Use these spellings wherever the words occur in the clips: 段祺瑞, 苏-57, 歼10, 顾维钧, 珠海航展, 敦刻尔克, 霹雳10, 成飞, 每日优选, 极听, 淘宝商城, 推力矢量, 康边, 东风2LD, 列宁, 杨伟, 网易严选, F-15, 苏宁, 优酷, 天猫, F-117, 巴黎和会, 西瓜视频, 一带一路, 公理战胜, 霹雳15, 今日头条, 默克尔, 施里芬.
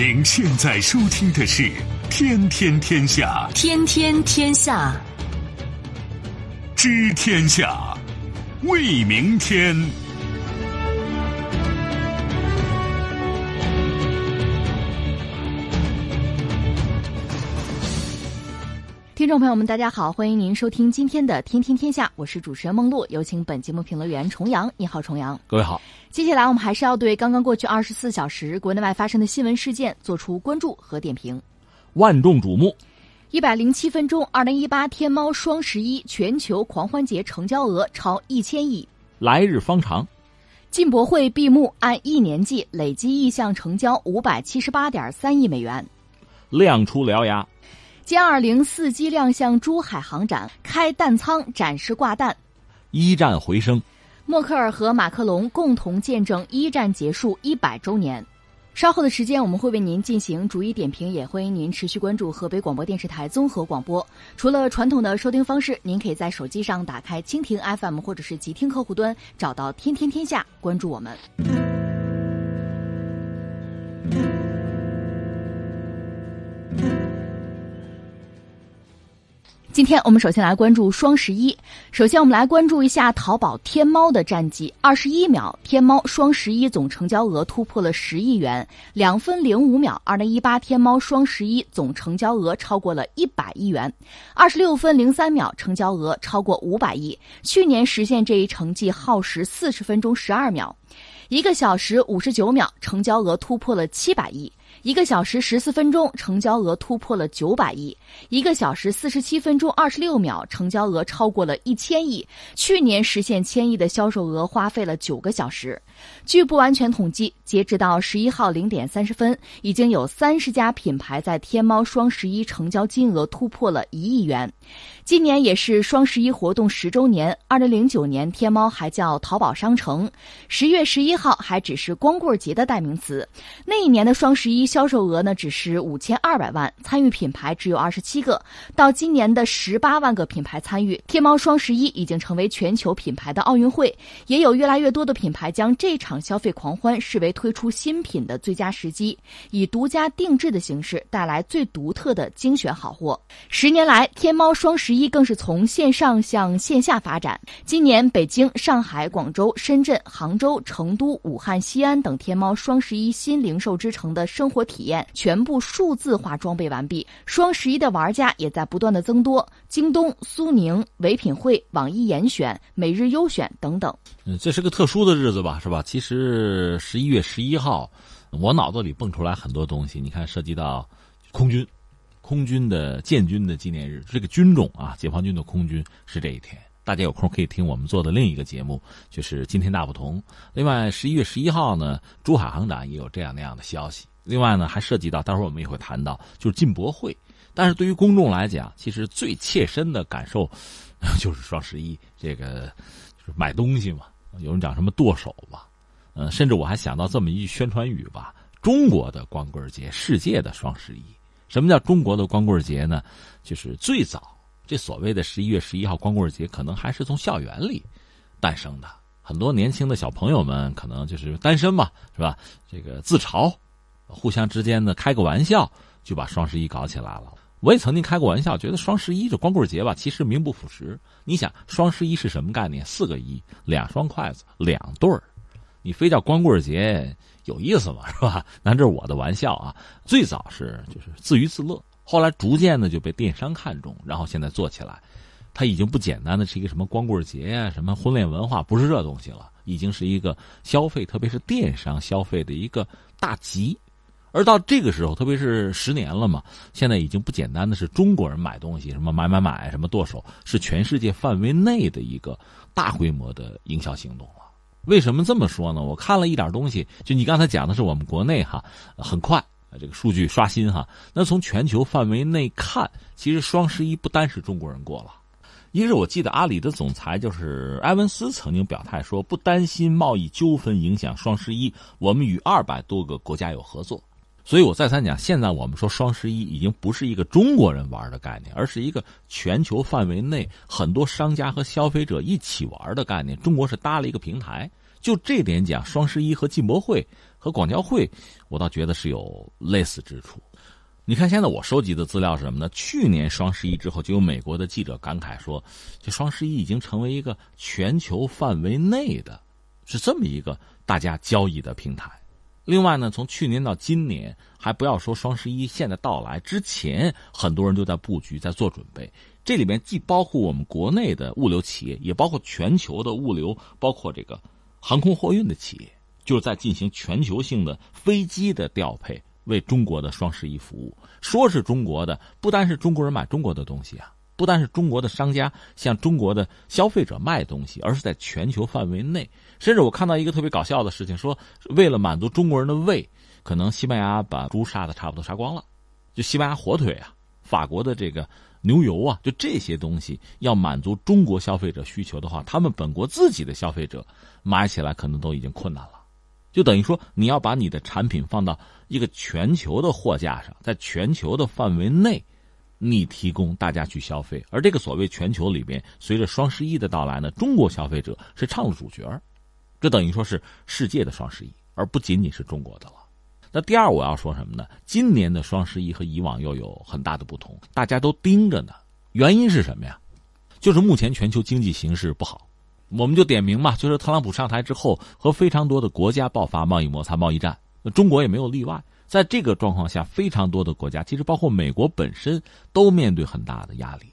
您现在收听的是《天天天下》，天天天下，知天下，为明天。听众朋友们，大家好，欢迎您收听今天的《天天天下》，我是主持人梦露，有请本节目评论员重阳。你好，重阳。各位好。接下来我们还是要对刚刚过去24小时国内外发生的新闻事件做出关注和点评。万众瞩目，107分钟，2018天猫双十一全球狂欢节成交额超1000亿。来日方长，进博会闭幕按一年计累计意向成交578.3亿美元。亮出獠牙。歼204机亮相珠海航展，开弹仓展示挂弹。一战回声，默克尔和马克龙共同见证一战结束100周年。稍后的时间我们会为您进行逐一点评，也欢迎您持续关注河北广播电视台综合广播。除了传统的收听方式，您可以在手机上打开蜻蜓 FM 或者是极听客户端，找到天天天下，关注我们。今天我们首先来关注双十一。首先我们来关注一下淘宝天猫的战绩。21秒，天猫双十一总成交额突破了10亿元。2分05秒，2018天猫双十一总成交额超过了100亿元。26分03秒，成交额超过500亿。去年实现这一成绩耗时40分钟12秒，1小时59秒，成交额突破了700亿。1小时14分钟，成交额突破了900亿；1小时47分26秒，成交额超过了1000亿。去年实现1000亿的销售额花费了9个小时。据不完全统计，截止到11号0点30分，已经有30家品牌在天猫双十一成交金额突破了1亿元。今年也是双十一活动10周年。2009年天猫还叫淘宝商城，10月11号还只是光棍节的代名词。那一年的双十一销售额呢，只是5200万，参与品牌只有27个。到今年的18万个品牌参与，天猫双十一已经成为全球品牌的奥运会，也有越来越多的品牌将这场消费狂欢视为推出新品的最佳时机，以独家定制的形式带来最独特的精选好货。10年来，天猫双十一更是从线上向线下发展。今年，北京、上海、广州、深圳、杭州、成都、武汉、西安等天猫双十一新零售之城的生活体验全部数字化装备完毕，双十一的玩家也在不断的增多。京东、苏宁、唯品会、网易严选、每日优选等等。这是个特殊的日子吧，是吧？其实11月11号，我脑子里蹦出来很多东西。你看，涉及到空军的建军的纪念日，这个军种啊，解放军的空军是这一天。大家有空可以听我们做的另一个节目，就是《今天大不同》。另外，11月11号呢，珠海航展也有这样那样的消息。另外呢，还涉及到，待会儿我们也会谈到，就是进博会。但是对于公众来讲，其实最切身的感受就是双十一，这个就是买东西嘛，有人讲什么剁手吧，甚至我还想到这么一句宣传语吧：中国的光棍节，世界的双十一。什么叫中国的光棍节呢？就是最早这所谓的11月11号光棍节，可能还是从校园里诞生的。很多年轻的小朋友们可能就是单身嘛，是吧？这个自嘲，互相之间的开个玩笑，就把双十一搞起来了。我也曾经开过玩笑，觉得双十一这光棍节吧，其实名不副实。你想，双十一是什么概念？4个1，2双筷子，2对儿，你非叫光棍节有意思吗？是吧？那这是我的玩笑啊。最早是就是自娱自乐，后来逐渐的就被电商看中，然后现在做起来，它已经不简单的是一个什么光棍节啊，什么婚恋文化，不是这东西了，已经是一个消费，特别是电商消费的一个大集。而到这个时候，特别是10年了嘛，现在已经不简单的是中国人买东西，什么买，什么剁手，是全世界范围内的一个大规模的营销行动了。为什么这么说呢？我看了一点东西，就你刚才讲的是我们国内哈，很快这个数据刷新哈。那从全球范围内看，其实双十一不单是中国人过了。一是我记得阿里的总裁就是埃文斯曾经表态说，不担心贸易纠纷影响双十一，我们与200多个国家有合作。所以我再三讲，现在我们说双十一已经不是一个中国人玩的概念，而是一个全球范围内很多商家和消费者一起玩的概念。中国是搭了一个平台，就这点讲，双十一和进博会和广交会，我倒觉得是有类似之处。你看现在我收集的资料是什么呢？去年双十一之后，就有美国的记者感慨说，这双十一已经成为一个全球范围内的，是这么一个大家交易的平台。另外呢，从去年到今年，还不要说双十一现在到来之前，很多人就在布局，在做准备。这里面既包括我们国内的物流企业，也包括全球的物流，包括这个航空货运的企业，就是在进行全球性的飞机的调配，为中国的双十一服务。说是中国的，不单是中国人买中国的东西啊，不单是中国的商家向中国的消费者卖东西，而是在全球范围内。甚至我看到一个特别搞笑的事情，说为了满足中国人的胃，可能西班牙把猪杀的差不多杀光了，就西班牙火腿啊，法国的这个牛油啊，就这些东西要满足中国消费者需求的话，他们本国自己的消费者买起来可能都已经困难了。就等于说你要把你的产品放到一个全球的货架上，在全球的范围内你提供大家去消费。而这个所谓全球里面，随着双十一的到来呢，中国消费者是唱了主角，这等于说是世界的双十一，而不仅仅是中国的了。那第二我要说什么呢？今年的双十一和以往又有很大的不同，大家都盯着呢。原因是什么呀？就是目前全球经济形势不好，我们就点名嘛，就是特朗普上台之后，和非常多的国家爆发贸易摩擦、贸易战，中国也没有例外。在这个状况下，非常多的国家，其实包括美国本身，都面对很大的压力。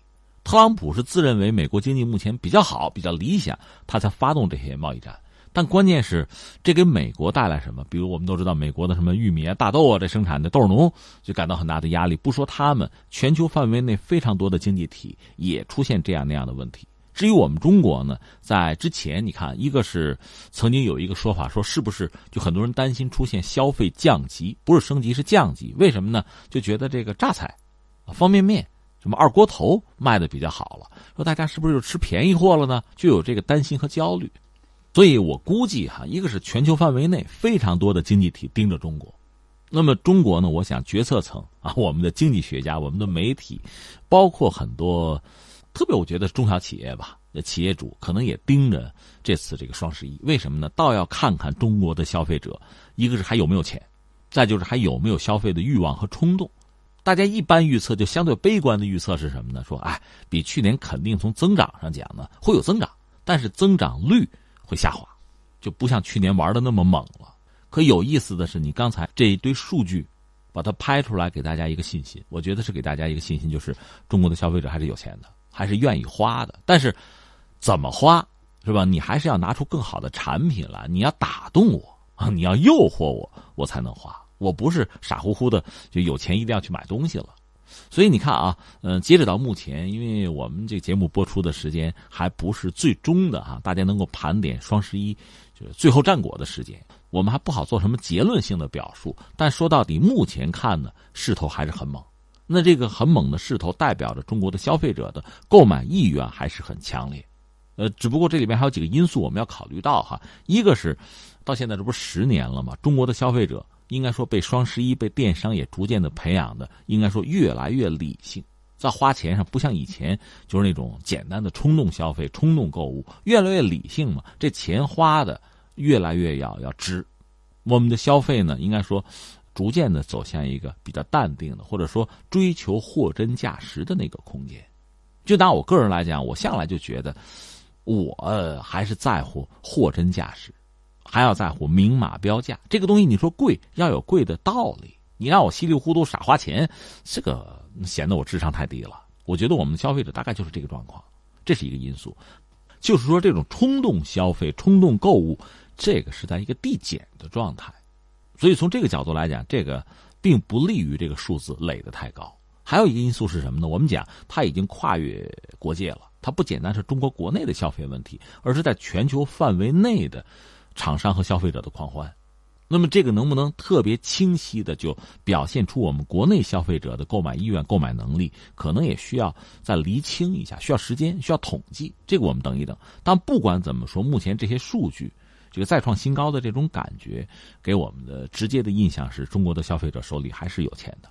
特朗普是自认为美国经济目前比较好、比较理想，他才发动这些贸易战。但关键是，这给美国带来什么？比如我们都知道，美国的什么玉米啊、大豆啊，这生产的豆农就感到很大的压力。不说他们，全球范围内非常多的经济体也出现这样那样的问题。至于我们中国呢，在之前你看，一个是曾经有一个说法，说是不是就很多人担心出现消费降级，不是升级是降级？为什么呢？就觉得这个榨菜、方便面、什么二锅头卖的比较好了，说大家是不是就吃便宜货了呢？就有这个担心和焦虑。所以我估计哈，一个是全球范围内非常多的经济体盯着中国，那么中国呢，我想决策层啊，我们的经济学家、我们的媒体，包括很多，特别我觉得中小企业吧，企业主可能也盯着这次这个双十一。为什么呢？倒要看看中国的消费者，一个是还有没有钱，再就是还有没有消费的欲望和冲动。大家一般预测就相对悲观的预测是什么呢？说哎，比去年肯定从增长上讲呢会有增长，但是增长率会下滑，就不像去年玩的那么猛了。可有意思的是，你刚才这一堆数据把它拍出来，给大家一个信心，我觉得是给大家一个信心，就是中国的消费者还是有钱的，还是愿意花的。但是怎么花，是吧？你还是要拿出更好的产品来，你要打动我，你要诱惑我，我才能花。我不是傻乎乎的就有钱一定要去买东西了。所以你看啊，截止到目前，因为我们这个节目播出的时间还不是最终的啊，大家能够盘点双十一就是最后战果的时间，我们还不好做什么结论性的表述。但说到底，目前看呢，势头还是很猛。那这个很猛的势头代表着中国的消费者的购买意愿还是很强烈。只不过这里面还有几个因素我们要考虑到哈，一个是到现在这不是10年了吗？中国的消费者应该说被双十一、被电商也逐渐的培养的，应该说越来越理性，在花钱上不像以前就是那种简单的冲动消费、冲动购物，越来越理性嘛。这钱花的越来越要值。我们的消费呢，应该说逐渐的走向一个比较淡定的，或者说追求货真价实的那个空间。就拿我个人来讲，我向来就觉得我还是在乎货真价实，还要在乎明码标价。这个东西你说贵要有贵的道理，你让我稀里糊涂傻花钱，这个显得我智商太低了。我觉得我们消费者大概就是这个状况，这是一个因素。就是说这种冲动消费、冲动购物，这个是在一个递减的状态。所以从这个角度来讲，这个并不利于这个数字垒得太高。还有一个因素是什么呢？我们讲它已经跨越国界了，它不简单是中国国内的消费问题，而是在全球范围内的厂商和消费者的狂欢。那么这个能不能特别清晰的就表现出我们国内消费者的购买意愿、购买能力，可能也需要再厘清一下，需要时间，需要统计，这个我们等一等。但不管怎么说，目前这些数据这个再创新高的这种感觉，给我们的直接的印象是中国的消费者手里还是有钱的。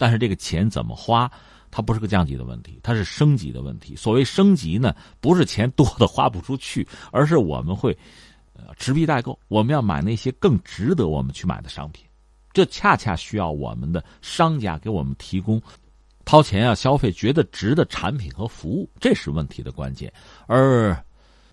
但是这个钱怎么花，它不是个降级的问题，它是升级的问题。所谓升级呢，不是钱多的花不出去，而是我们会直逼代购，我们要买那些更值得我们去买的商品，这恰恰需要我们的商家给我们提供掏钱要消费觉得值的产品和服务，这是问题的关键。而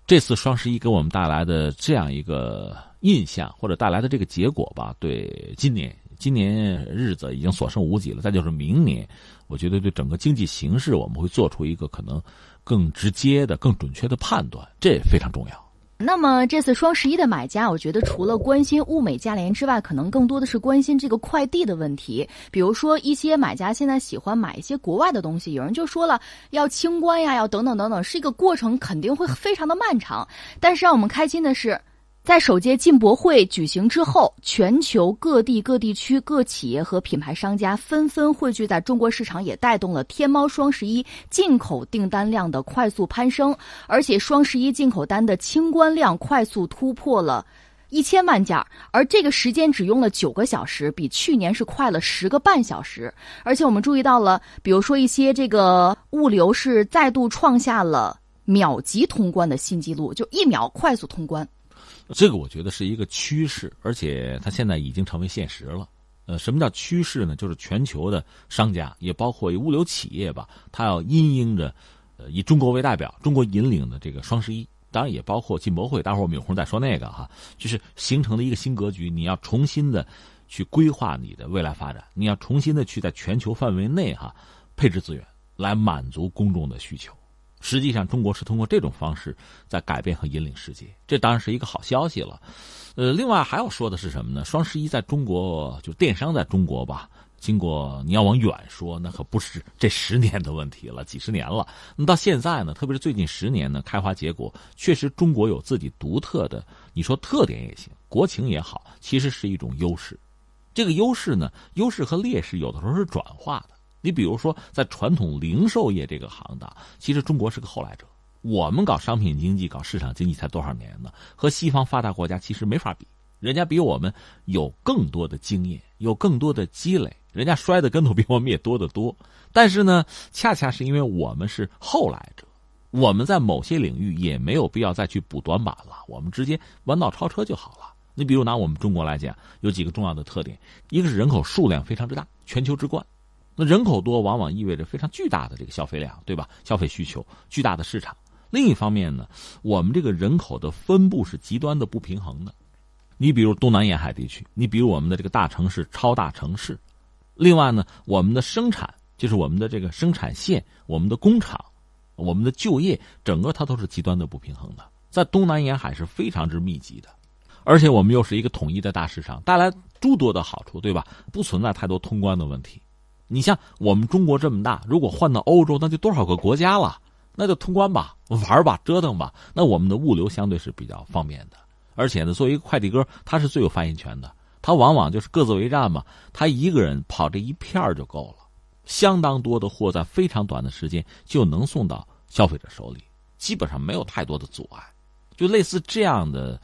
这次双十一给我们带来的这样一个印象，或者带来的这个结果吧，对今年日子已经所剩无几了，再就是明年，我觉得对整个经济形势我们会做出一个可能更直接的、更准确的判断，这非常重要。那么这次双十一的买家，我觉得除了关心物美价廉之外，可能更多的是关心这个快递的问题。比如说一些买家现在喜欢买一些国外的东西，有人就说了要清关呀，要等等等等，是一个过程，肯定会非常的漫长。但是让我们开心的是，在首届进博会举行之后，全球各地各地区各企业和品牌商家纷纷汇聚在中国市场，也带动了天猫双十一进口订单量的快速攀升，而且双十一进口单的清关量快速突破了1000万件，而这个时间只用了9个小时，比去年是快了10个半小时。而且我们注意到了，比如说一些这个物流是再度创下了秒级通关的新纪录，就1秒快速通关。这个我觉得是一个趋势，而且它现在已经成为现实了。什么叫趋势呢？就是全球的商家，也包括物流企业吧，它要因应着，以中国为代表，中国引领的这个双十一，当然也包括进博会，待会儿我们有空再说那个哈，就是形成的一个新格局。你要重新的去规划你的未来发展，你要重新的去在全球范围内哈配置资源，来满足公众的需求。实际上，中国是通过这种方式在改变和引领世界，这当然是一个好消息了。另外还要说的是什么呢？双十一在中国，就电商在中国吧，经过你要往远说，那可不是这10年的问题了，几十年了。那到现在呢，特别是最近10年呢，开花结果，确实中国有自己独特的，你说特点也行，国情也好，其实是一种优势。这个优势呢，优势和劣势有的时候是转化的。你比如说，在传统零售业这个行当，其实中国是个后来者。我们搞商品经济、搞市场经济才多少年呢？和西方发达国家其实没法比，人家比我们有更多的经验，有更多的积累，人家摔的跟头比我们也多得多。但是呢，恰恰是因为我们是后来者，我们在某些领域也没有必要再去补短板了，我们直接弯道超车就好了。你比如拿我们中国来讲，有几个重要的特点，一个是人口数量非常之大，全球之冠。那人口多往往意味着非常巨大的这个消费量，对吧？消费需求巨大的市场。另一方面呢，我们这个人口的分布是极端的不平衡的。你比如东南沿海地区，你比如我们的这个大城市、超大城市。另外呢，我们的生产，就是我们的这个生产线、我们的工厂、我们的就业，整个它都是极端的不平衡的，在东南沿海是非常之密集的。而且我们又是一个统一的大市场，带来诸多的好处，对吧？不存在太多通关的问题。你像我们中国这么大，如果换到欧洲，那就多少个国家了，那就通关吧，玩吧，折腾吧。那我们的物流相对是比较方便的，而且呢，作为一个快递哥，他是最有发言权的，他往往就是各自为战嘛，他一个人跑这一片就够了，相当多的货在非常短的时间就能送到消费者手里，基本上没有太多的阻碍。就类似这样的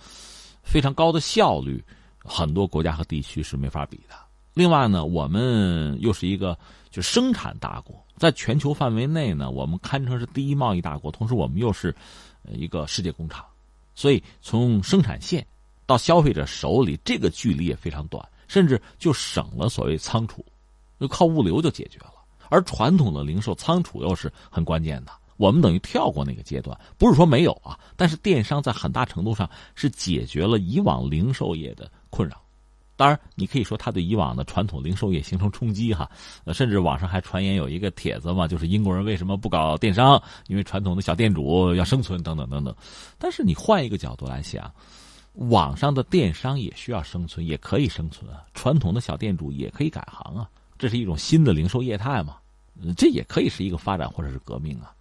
非常高的效率，很多国家和地区是没法比的。另外呢，我们又是一个就生产大国，在全球范围内呢，我们堪称是第一贸易大国，同时我们又是一个世界工厂，所以从生产线到消费者手里这个距离也非常短，甚至就省了所谓仓储，就靠物流就解决了。而传统的零售仓储又是很关键的，我们等于跳过那个阶段，不是说没有啊，但是电商在很大程度上是解决了以往零售业的困扰。当然你可以说它对以往的传统零售业形成冲击哈，甚至网上还传言有一个帖子嘛，就是英国人为什么不搞电商，因为传统的小店主要生存等等等等。但是你换一个角度来想，网上的电商也需要生存，也可以生存啊，传统的小店主也可以改行啊，这是一种新的零售业态嘛，这也可以是一个发展或者是革命啊。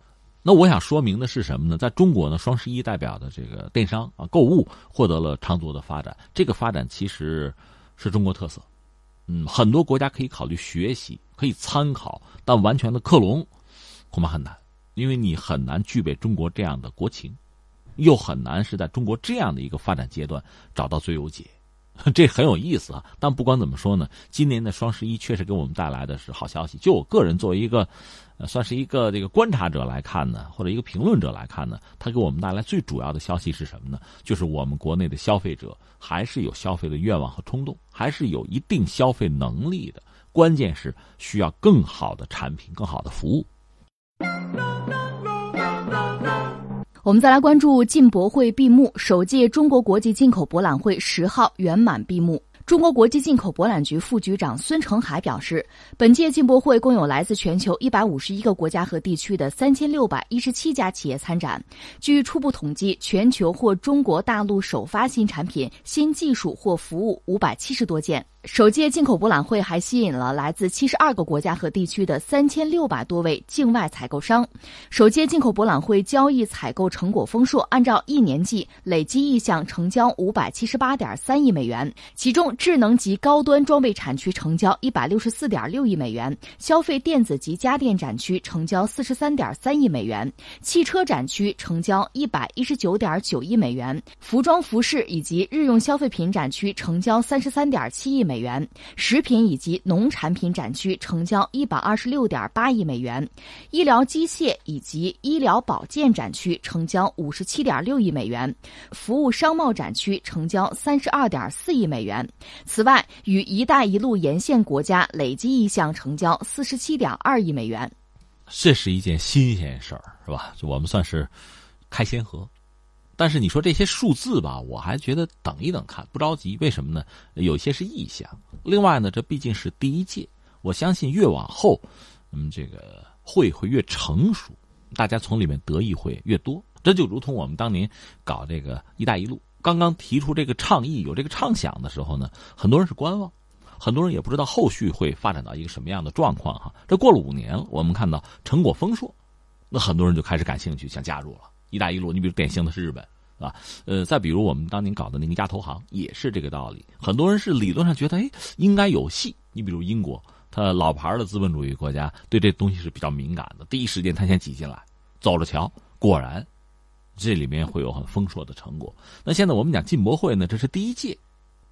那我想说明的是什么呢？在中国呢，双十一代表的这个电商啊购物获得了长足的发展，这个发展其实是中国特色，很多国家可以考虑学习，可以参考，但完全的克隆恐怕很难，因为你很难具备中国这样的国情，又很难是在中国这样的一个发展阶段找到最优解。这很有意思啊。但不管怎么说呢，今年的双十一确实给我们带来的是好消息。就我个人作为一个算是一个这个观察者来看呢，或者一个评论者来看呢，它给我们带来最主要的消息是什么呢？就是我们国内的消费者还是有消费的愿望和冲动，还是有一定消费能力的，关键是需要更好的产品，更好的服务。我们再来关注进博会闭幕。首届中国国际进口博览会10号圆满闭幕。中国国际进口博览局副局长孙成海表示，本届进博会共有来自全球151个国家和地区的3617家企业参展。据初步统计，全球或中国大陆首发新产品、新技术或服务570多件。首届进口博览会还吸引了来自72个国家和地区的3600多位境外采购商。首届进口博览会交易采购成果丰硕，按照一年计累计意向成交 578.3 亿美元，其中智能及高端装备产区成交 164.6 亿美元，消费电子及家电展区成交 43.3 亿美元，汽车展区成交 119.9 亿美元，服装服饰以及日用消费品展区成交 33.7 亿美元。食品以及农产品展区成交 126.8 亿美元，医疗机械以及医疗保健展区成交 57.6 亿美元，服务商贸展区成交 32.4 亿美元。此外，与“一带一路”沿线国家累计意向成交 47.2 亿美元。这是一件新鲜事儿，是吧？我们算是开先河。但是你说这些数字吧，我还觉得等一等看，不着急。为什么呢？有些是意向，另外呢，这毕竟是第一届，我相信越往后，这个会越成熟，大家从里面得益会越多。这就如同我们当年搞这个“一带一路”，刚刚提出这个倡议、有这个畅想的时候呢，很多人是观望，很多人也不知道后续会发展到一个什么样的状况哈。这过了5年了，我们看到成果丰硕，那很多人就开始感兴趣，想加入了。“一带一路”，你比如典型的是日本啊，再比如我们当年搞的那个亚投行也是这个道理。很多人是理论上觉得，应该有戏。你比如英国，它老牌的资本主义国家，对这东西是比较敏感的，第一时间它先挤进来，走着瞧。果然，这里面会有很丰硕的成果。那现在我们讲进博会呢，这是第一届，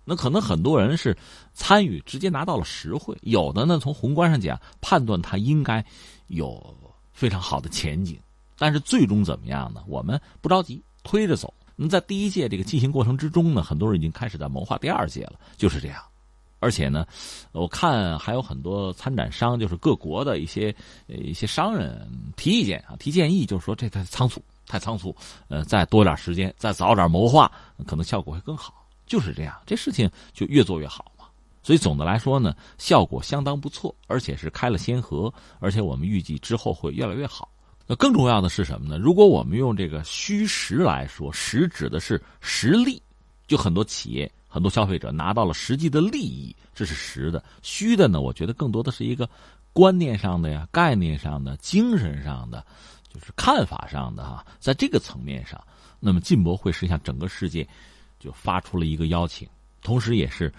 那可能很多人是参与，直接拿到了实惠；有的呢，从宏观上讲，判断它应该有非常好的前景。但是最终怎么样呢？我们不着急，推着走。那在第一届这个进行过程之中呢，很多人已经开始在谋划第二届了，就是这样。而且呢，我看还有很多参展商，就是各国的一些商人提意见啊，提建议，就是说这太仓促，再多点时间，再早点谋划，可能效果会更好。就是这样，这事情就越做越好嘛。所以总的来说呢，效果相当不错，而且是开了先河，而且我们预计之后会越来越好。那更重要的是什么呢？如果我们用这个虚实来说，实指的是实力，就很多企业、很多消费者拿到了实际的利益，这是实的。虚的呢，我觉得更多的是一个观念上的呀、概念上的、精神上的，就是看法上的哈。在这个层面上，那么进博会实际上整个世界就发出了一个邀请，同时也是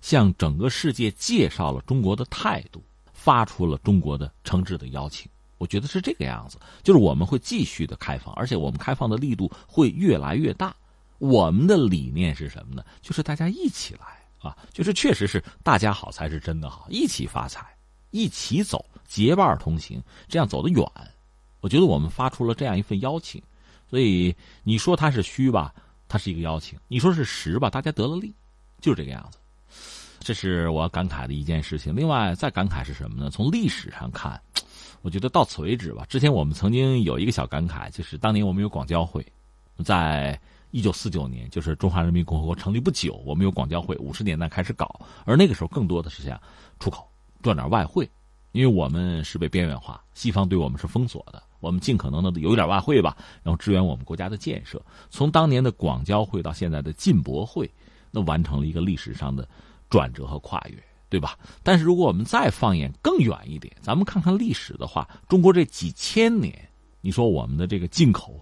向整个世界介绍了中国的态度，发出了中国的诚挚的邀请。我觉得是这个样子，就是我们会继续的开放，而且我们开放的力度会越来越大。我们的理念是什么呢？就是大家一起来啊，就是确实是大家好才是真的好，一起发财，一起走，结伴同行，这样走得远。我觉得我们发出了这样一份邀请，所以你说它是虚吧，它是一个邀请；你说是实吧，大家得了利，就是这个样子。这是我感慨的一件事情。另外，再感慨是什么呢？从历史上看，我觉得到此为止吧。之前我们曾经有一个小感慨，就是当年我们有广交会，在1949年，就是中华人民共和国成立不久，我们有广交会，50年代开始搞，而那个时候更多的是想出口赚点外汇，因为我们是被边缘化，西方对我们是封锁的，我们尽可能的有一点外汇吧，然后支援我们国家的建设。从当年的广交会到现在的进博会，那完成了一个历史上的转折和跨越，对吧？但是如果我们再放眼更远一点，咱们看看历史的话，中国这几千年，你说我们的这个进口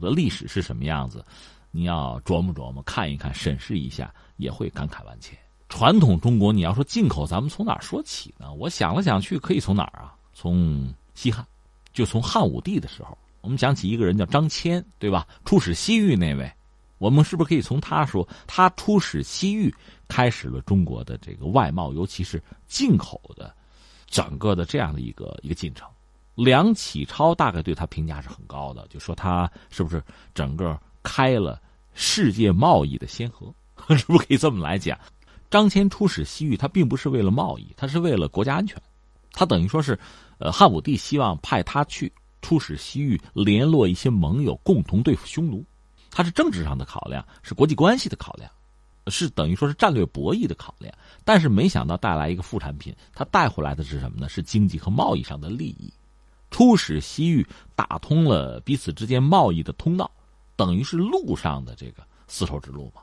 的历史是什么样子？你要琢磨琢磨，看一看，审视一下，也会感慨万千。传统中国，你要说进口，咱们从哪儿说起呢？我想了想去，可以从哪儿啊？从西汉，就从汉武帝的时候，我们讲起一个人叫张骞，对吧？出使西域那位，我们是不是可以从他说，他出使西域，开始了中国的这个外贸，尤其是进口的整个的这样的一个进程？梁启超大概对他评价是很高的，就说他是不是整个开了世界贸易的先河，是不是可以这么来讲？张骞出使西域，他并不是为了贸易，他是为了国家安全。他等于说是，汉武帝希望派他去出使西域，联络一些盟友，共同对付匈奴。他是政治上的考量，是国际关系的考量，是等于说是战略博弈的考量。但是没想到带来一个副产品，他带回来的是什么呢？是经济和贸易上的利益。出使西域，打通了彼此之间贸易的通道，等于是路上的这个丝绸之路嘛，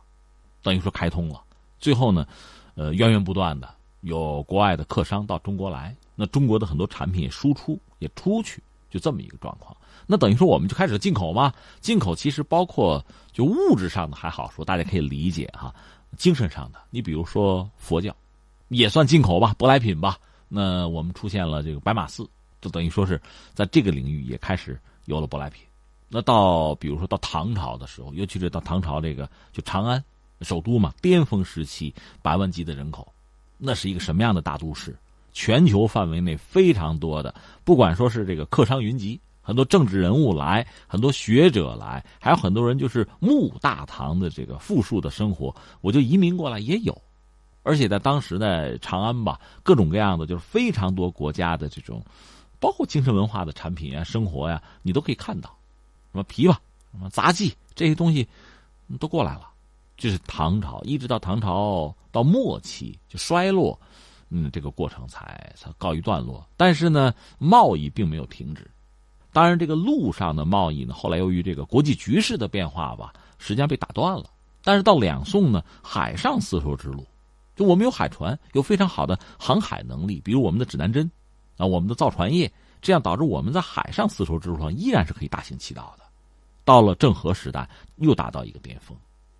等于说开通了。最后呢，源源不断的有国外的客商到中国来。那中国的很多产品也输出也出去，就这么一个状况。那等于说我们就开始进口嘛，进口其实包括就物质上的还好说，大家可以理解哈，精神上的，你比如说佛教也算进口吧，舶来品吧。那我们出现了这个白马寺，就等于说是在这个领域也开始有了舶来品。那到比如说到唐朝的时候，尤其是到唐朝这个就长安首都嘛，巅峰时期100万级的人口，那是一个什么样的大都市？全球范围内非常多的，不管说是这个客商云集，很多政治人物来，很多学者来，还有很多人就是慕大唐的这个富庶的生活，我就移民过来也有。而且在当时在长安吧，各种各样的就是非常多国家的这种，包括精神文化的产品啊、生活呀，你都可以看到，什么琵琶、什么杂技这些东西都过来了。这是唐朝，一直到唐朝到末期就衰落。这个过程才告一段落，但是呢，贸易并没有停止。当然，这个路上的贸易呢，后来由于这个国际局势的变化吧，实际上被打断了。但是到两宋呢，海上丝绸之路，就我们有海船，有非常好的航海能力，比如我们的指南针啊，我们的造船业，这样导致我们在海上丝绸之路上依然是可以大行其道的。到了郑和时代，又达到一个巅峰。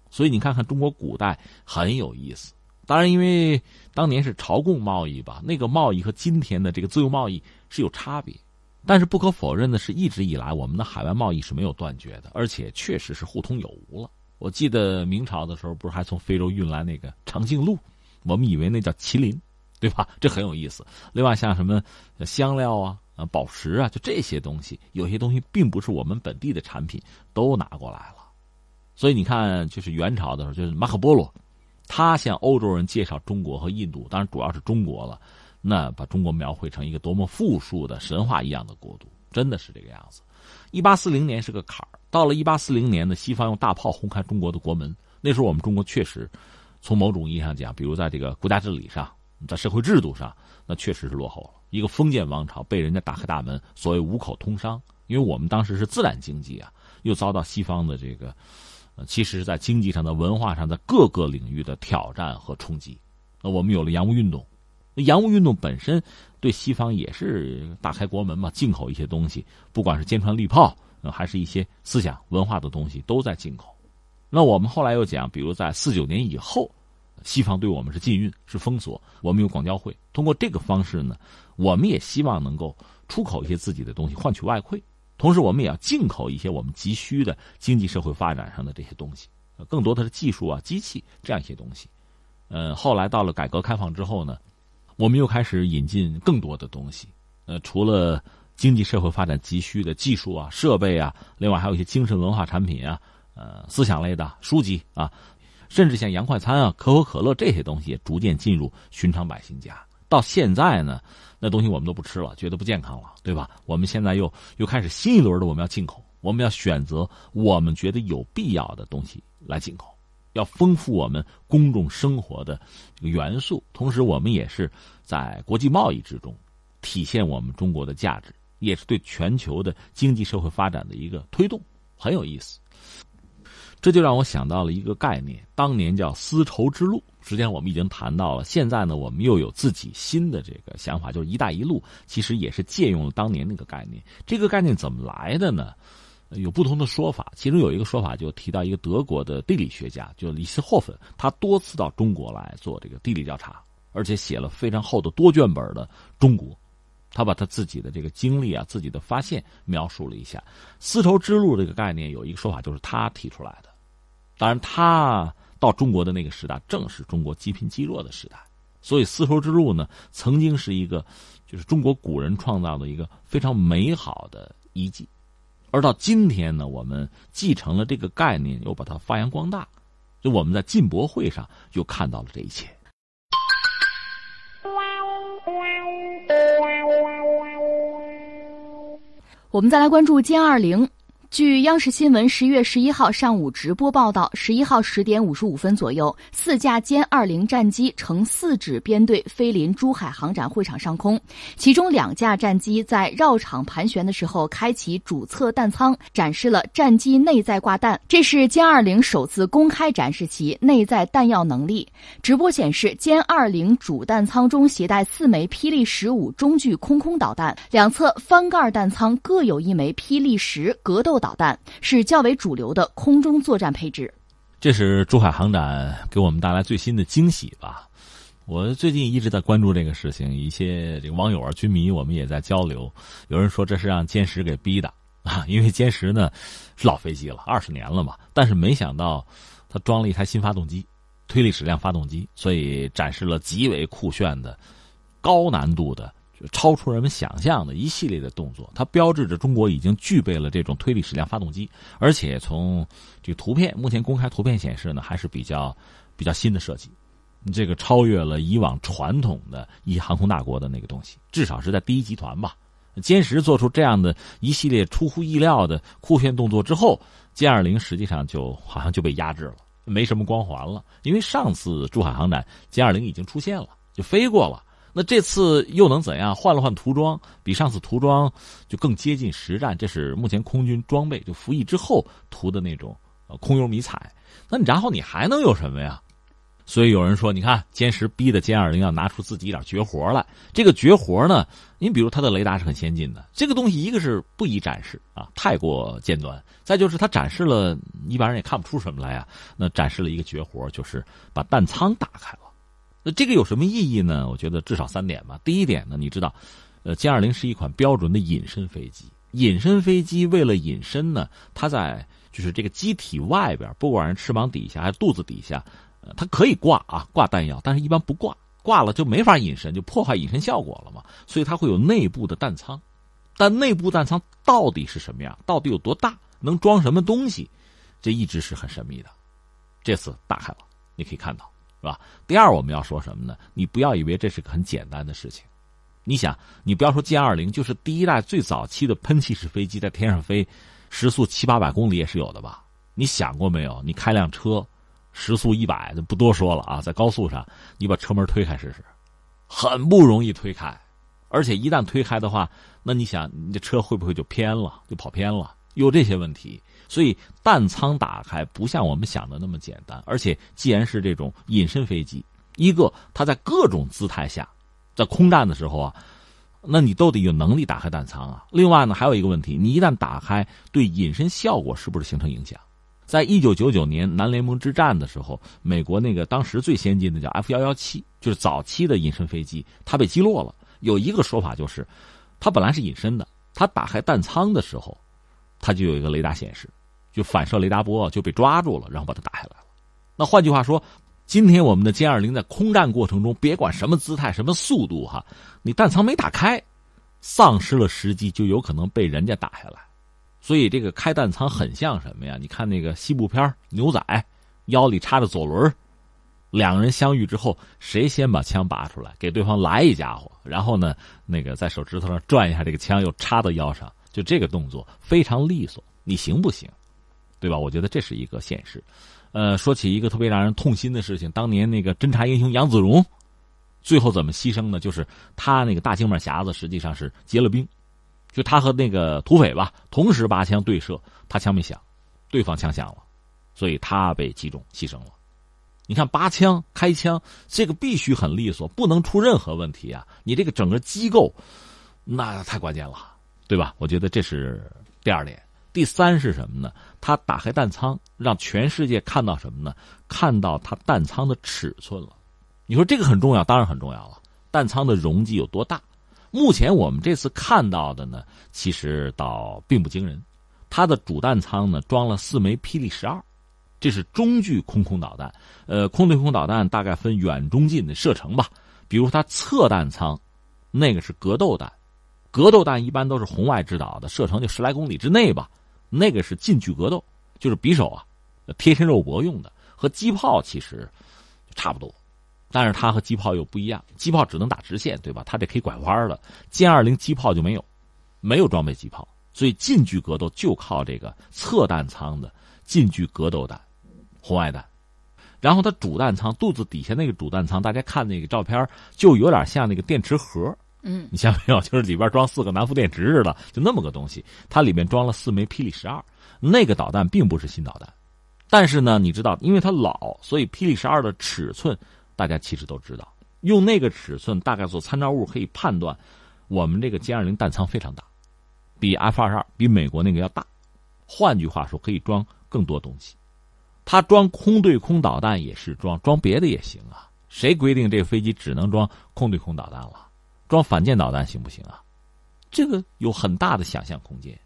所以你看看中国古代很有意思。当然，因为当年是朝贡贸易吧，那个贸易和今天的这个自由贸易是有差别。但是不可否认的是，一直以来我们的海外贸易是没有断绝的，而且确实是互通有无了。我记得明朝的时候，不是还从非洲运来那个长颈鹿，我们以为那叫麒麟，对吧？这很有意思。另外像什么香料啊、宝石啊，就这些东西，有些东西并不是我们本地的产品，都拿过来了。所以你看，就是元朝的时候，就是马可波罗。他向欧洲人介绍中国和印度，当然主要是中国了，那把中国描绘成一个多么富庶的神话一样的国度，真的是这个样子。1840年是个坎儿，到了1840年呢，西方用大炮轰开中国的国门。那时候我们中国确实从某种意义上讲，比如在这个国家治理上，在社会制度上，那确实是落后了。一个封建王朝被人家打开大门，所谓五口通商，因为我们当时是自然经济啊，又遭到西方的这个其实是在经济上的、文化上的各个领域的挑战和冲击。那我们有了洋务运动，洋务运动本身对西方也是打开国门嘛，进口一些东西，不管是坚船利炮，还是一些思想文化的东西都在进口。那我们后来又讲，比如在49年以后，西方对我们是禁运、是封锁，我们有广交会，通过这个方式呢，我们也希望能够出口一些自己的东西，换取外汇。同时我们也要进口一些我们急需的经济社会发展上的这些东西，更多的是技术啊、机器这样一些东西。后来到了改革开放之后呢，我们又开始引进更多的东西，除了经济社会发展急需的技术啊、设备啊，另外还有一些精神文化产品啊、思想类的书籍啊，甚至像洋快餐啊、可口可乐这些东西也逐渐进入寻常百姓家。到现在呢，那东西我们都不吃了，觉得不健康了，对吧？我们现在又开始新一轮的，我们要进口，我们要选择我们觉得有必要的东西来进口，要丰富我们公众生活的这个元素。同时我们也是在国际贸易之中体现我们中国的价值，也是对全球的经济社会发展的一个推动，很有意思。这就让我想到了一个概念，当年叫丝绸之路，实际上我们已经谈到了。现在呢，我们又有自己新的这个想法，就是一带一路其实也是借用了当年那个概念。这个概念怎么来的呢？有不同的说法，其中有一个说法就提到一个德国的地理学家，就李斯霍芬，他多次到中国来做这个地理调查，而且写了非常厚的多卷本的《中国》，他把他自己的这个经历啊、自己的发现描述了一下。丝绸之路这个概念有一个说法，就是他提出来的。当然他到中国的那个时代正是中国积贫积弱的时代，所以丝绸之路呢曾经是一个就是中国古人创造的一个非常美好的遗迹，而到今天呢我们继承了这个概念又把它发扬光大，就我们在进博会上就看到了这一切。我们再来关注歼20。据央视新闻11月11号上午直播报道，11号10点55分左右，4架歼20战机呈4指编队飞临珠海航展会场上空，其中2架战机在绕场盘旋的时候开启主侧弹舱，展示了战机内在挂弹。这是歼20首次公开展示其内在弹药能力。直播显示，歼20主弹舱中携带4枚霹雳15中距空空导弹，两侧翻盖弹舱各有1枚霹雳10格斗导弹，是较为主流的空中作战配置。这是珠海航展给我们带来最新的惊喜吧。我最近一直在关注这个事情，一些这个网友啊、军迷我们也在交流。有人说这是让歼10给逼的啊，因为歼10呢是老飞机了，20年了嘛，但是没想到它装了一台新发动机，推力矢量发动机，所以展示了极为酷炫的、高难度的、超出人们想象的一系列的动作。它标志着中国已经具备了这种推力矢量发动机，而且从这个图片，目前公开图片显示呢，还是比较新的设计，这个超越了以往传统的一航空大国的那个东西，至少是在第一集团吧。歼10做出这样的一系列出乎意料的酷炫动作之后，歼20实际上就好像就被压制了，没什么光环了，因为上次珠海航展歼20已经出现了，就飞过了。那这次又能怎样？换了换涂装，比上次涂装就更接近实战。这是目前空军装备就服役之后涂的那种空油迷彩。那你然后你还能有什么呀？所以有人说，你看歼10逼的歼20要拿出自己一点绝活来。这个绝活呢，你比如它的雷达是很先进的，这个东西一个是不宜展示啊，太过尖端；再就是它展示了，一般人也看不出什么来啊。那展示了一个绝活，就是把弹舱打开了。那这个有什么意义呢？我觉得至少3点吧。第一点呢，你知道，歼20是一款标准的隐身飞机。隐身飞机为了隐身呢，它在就是这个机体外边，不管是翅膀底下还是肚子底下，它可以挂弹药，但是一般不挂，挂了就没法隐身，就破坏隐身效果了嘛。所以它会有内部的弹舱，但内部弹舱到底是什么样，到底有多大，能装什么东西，这一直是很神秘的。这次打开了，你可以看到。是吧？第二，我们要说什么呢？你不要以为这是个很简单的事情。你想，你不要说歼20，就是第一代最早期的喷气式飞机在天上飞，时速700-800公里也是有的吧？你想过没有？你开辆车，时速100，不多说了啊，在高速上，你把车门推开试试，很不容易推开，而且一旦推开的话，那你想，你这车会不会就偏了，就跑偏了？有这些问题。所以弹舱打开不像我们想的那么简单，而且既然是这种隐身飞机，一个它在各种姿态下在空战的时候啊，那你都得有能力打开弹舱啊。另外呢，还有一个问题，你一旦打开，对隐身效果是不是形成影响？在1999年南联盟之战的时候，美国那个当时最先进的叫 F-117， 就是早期的隐身飞机，它被击落了。有一个说法就是它本来是隐身的，它打开弹舱的时候，它就有一个雷达显示，就反射雷达波，就被抓住了，然后把它打下来了。那换句话说，今天我们的歼20在空战过程中，别管什么姿态什么速度哈，你弹舱没打开，丧失了时机，就有可能被人家打下来。所以这个开弹舱很像什么呀？你看那个西部片牛仔，腰里插着左轮，两个人相遇之后，谁先把枪拔出来给对方来一家伙，然后呢那个在手指头上转一下这个枪，又插到腰上，就这个动作非常利索，你行不行？对吧？我觉得这是一个现实。说起一个特别让人痛心的事情，当年那个侦察英雄杨子荣，最后怎么牺牲呢？就是他那个大静脉匣子实际上是结了冰，就他和那个土匪吧，同时拔枪对射，他枪没响，对方枪响了，所以他被击中牺牲了。你看拔枪开枪，这个必须很利索，不能出任何问题啊！你这个整个机构，那太关键了，对吧？我觉得这是第二点。第3是什么呢？他打开弹舱，让全世界看到什么呢？看到他弹舱的尺寸了。你说这个很重要，当然很重要了。弹舱的容积有多大？目前我们这次看到的呢，其实倒并不惊人。它的主弹舱呢装了4枚霹雳12，这是中距空空导弹。空对空导弹大概分远、中、近的射程吧。比如它侧弹舱，那个是格斗弹，格斗弹一般都是红外制导的，射程就10来公里之内吧。那个是近距格斗，就是匕首啊，贴身肉搏用的，和机炮其实差不多。但是它和机炮又不一样，机炮只能打直线，对吧？它这可以拐弯了。歼20机炮就没有装备机炮，所以近距格斗就靠这个侧弹舱的近距格斗弹，红外弹。然后它主弹舱肚子底下那个主弹舱，大家看那个照片就有点像那个电池盒，你想没有？就是里边装4个南孚电池似的，就那么个东西。它里面装了4枚霹雳12，那个导弹并不是新导弹，但是呢，你知道，因为它老，所以霹雳12的尺寸。大家其实都知道，用那个尺寸大概做参照物可以判断，我们这个歼20弹舱非常大，比 F-22 比美国那个要大。换句话说，可以装更多东西。它装空对空导弹也是装别的也行啊。谁规定这个飞机只能装空对空导弹了？装反舰导弹行不行啊？这个有很大的想象空间。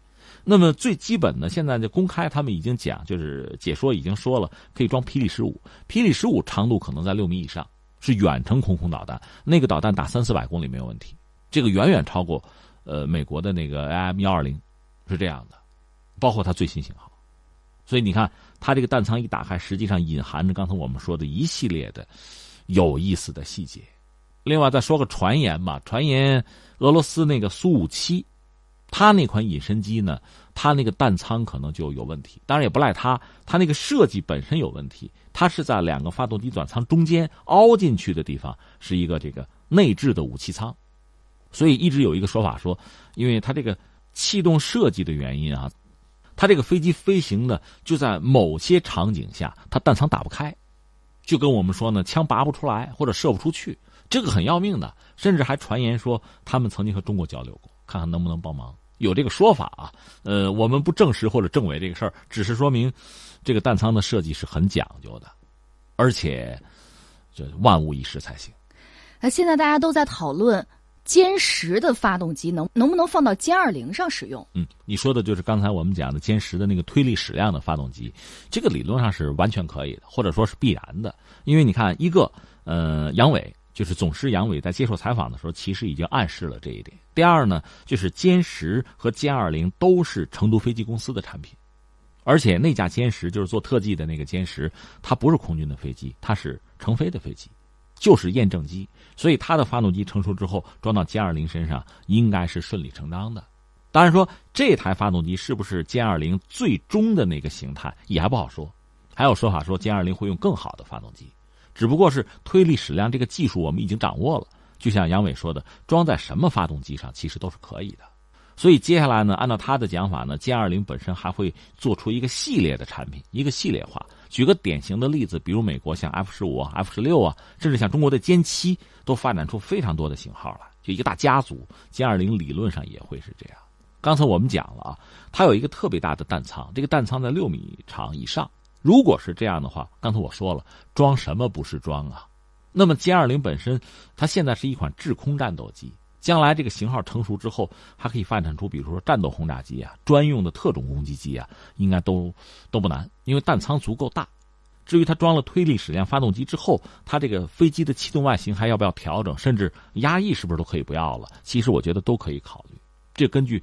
那么最基本的，现在就公开他们已经讲，就是解说已经说了，可以装霹雳15，霹雳15长度可能在6米以上，是远程空空导弹，那个导弹打300-400公里没有问题，这个远远超过美国的那个 AM120， 是这样的，包括它最新型号。所以你看，它这个弹舱一打开，实际上隐含着刚才我们说的一系列的有意思的细节。另外再说个传言吧，传言俄罗斯那个苏-57。他那款隐身机呢，他那个弹舱可能就有问题，当然也不赖他那个设计本身有问题，它是在两个发动机转舱中间凹进去的地方是一个这个内置的武器舱，所以一直有一个说法说，因为它这个气动设计的原因啊，它这个飞机飞行呢就在某些场景下，它弹舱打不开，就跟我们说呢，枪拔不出来或者射不出去，这个很要命的，甚至还传言说他们曾经和中国交流过，看看能不能帮忙。有这个说法啊，我们不证实或者证伪这个事儿，只是说明这个弹舱的设计是很讲究的，而且这万无一失才行。现在大家都在讨论歼10的发动机能不能放到歼20上使用。你说的就是刚才我们讲的歼10的那个推力矢量的发动机，这个理论上是完全可以的，或者说是必然的，因为你看一个杨伟。就是总师杨伟在接受采访的时候，其实已经暗示了这一点。第二呢，就是歼10和歼20都是成都飞机公司的产品，而且那架歼10就是做特技的那个歼10，它不是空军的飞机，它是成飞的飞机，就是验证机，所以它的发动机成熟之后装到歼20身上，应该是顺理成章的。当然说这台发动机是不是歼20最终的那个形态也还不好说，还有说法说歼20会用更好的发动机。只不过是推力矢量这个技术我们已经掌握了，就像杨伟说的，装在什么发动机上其实都是可以的。所以接下来呢，按照他的讲法呢，歼20本身还会做出一个系列的产品，一个系列化。举个典型的例子，比如美国像 F-15 啊、F-16 啊，甚至像中国的歼7都发展出非常多的型号来，就一个大家族。歼20理论上也会是这样。刚才我们讲了啊，它有一个特别大的弹舱，这个弹舱在6米长以上。如果是这样的话，刚才我说了，装什么不是装啊？那么歼20本身，它现在是一款制空战斗机，将来这个型号成熟之后，还可以发展出比如说战斗轰炸机啊、专用的特种攻击机啊，应该都不难，因为弹舱足够大。至于它装了推力矢量发动机之后，它这个飞机的气动外形还要不要调整，甚至压抑是不是都可以不要了？其实我觉得都可以考虑。这根据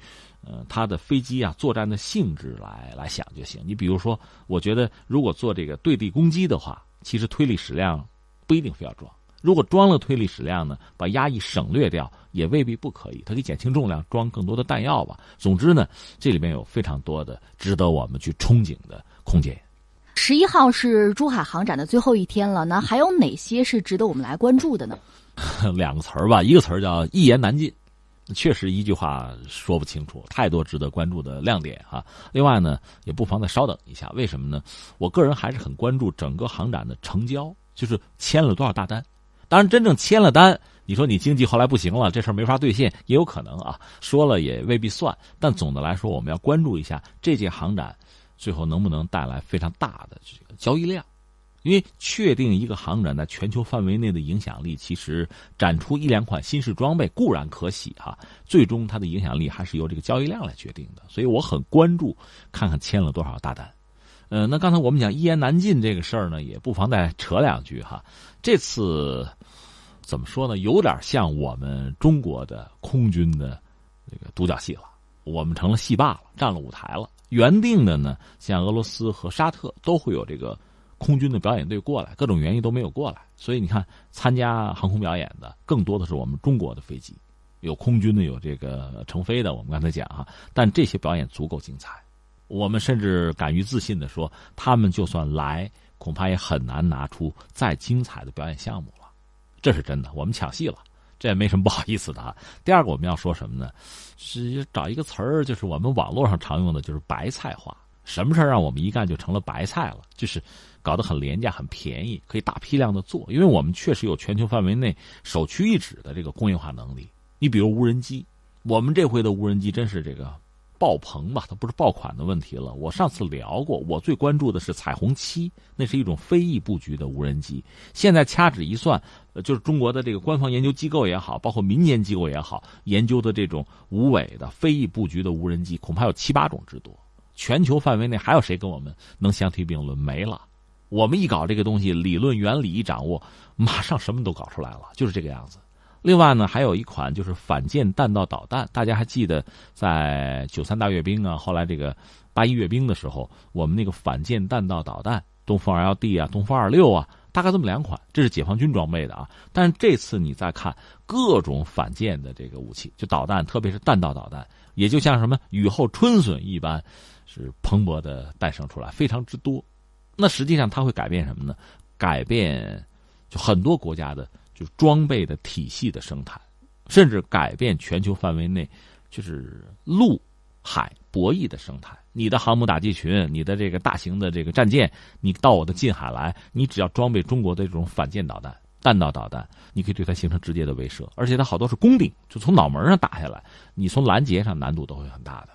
它的飞机啊作战的性质来想就行。你比如说，我觉得如果做这个对地攻击的话，其实推力矢量不一定非要装，如果装了推力矢量呢，把压抑省略掉也未必不可以，它可以减轻重量，装更多的弹药吧。总之呢，这里面有非常多的值得我们去憧憬的空间。11号是珠海航展的最后一天了，那还有哪些是值得我们来关注的呢？两个词儿吧，一个词儿叫一言难尽，确实一句话说不清楚，太多值得关注的亮点啊！另外呢，也不妨再稍等一下，为什么呢？我个人还是很关注整个航展的成交，就是签了多少大单。当然，真正签了单，你说你经济后来不行了，这事儿没法兑现，也有可能啊。说了也未必算，但总的来说，我们要关注一下这届航展最后能不能带来非常大的这个交易量。因为确定一个航展在全球范围内的影响力，其实展出1-2款新式装备固然可喜哈，最终它的影响力还是由这个交易量来决定的。所以我很关注看看签了多少大单。那刚才我们讲一言难尽这个事儿呢，也不妨再扯两句哈。这次怎么说呢，有点像我们中国的空军的这个独角戏了，我们成了戏霸了，占了舞台了。原定的呢，像俄罗斯和沙特都会有这个空军的表演队过来，各种原因都没有过来，所以你看参加航空表演的更多的是我们中国的飞机，有空军的，有这个成飞的，我们刚才讲哈，但这些表演足够精彩，我们甚至敢于自信的说，他们就算来，恐怕也很难拿出再精彩的表演项目了，这是真的，我们抢戏了。这也没什么不好意思的啊。第二个我们要说什么呢？是找一个词儿，就是我们网络上常用的，就是白菜化。什么事儿让我们一干就成了白菜了？就是搞得很廉价、很便宜，可以大批量的做。因为我们确实有全球范围内首屈一指的这个工业化能力。你比如无人机，我们这回的无人机真是这个爆棚吧？它不是爆款的问题了。我上次聊过，我最关注的是彩虹7，那是一种非翼布局的无人机。现在掐指一算，就是中国的这个官方研究机构也好，包括民间机构也好，研究的这种无尾的非翼布局的无人机，恐怕有7、8种之多。全球范围内还有谁跟我们能相提并论？没了。我们一搞这个东西，理论原理一掌握，马上什么都搞出来了，就是这个样子。另外呢，还有一款就是反舰弹道导弹，大家还记得在93大阅兵啊，后来这个81阅兵的时候，我们那个反舰弹道导弹，东风 2LD 啊，东风26啊，大概这么2款，这是解放军装备的啊。但是这次你再看各种反舰的这个武器，就导弹，特别是弹道导弹，也就像什么雨后春笋一般，是蓬勃的诞生出来，非常之多。那实际上它会改变什么呢？改变就很多国家的就是装备的体系的生态，甚至改变全球范围内就是陆海博弈的生态。你的航母打击群，你的这个大型的这个战舰，你到我的近海来，你只要装备中国的这种反舰导弹、弹道导弹，你可以对它形成直接的威慑，而且它好多是攻顶，就从脑门上打下来，你从拦截上难度都会很大的。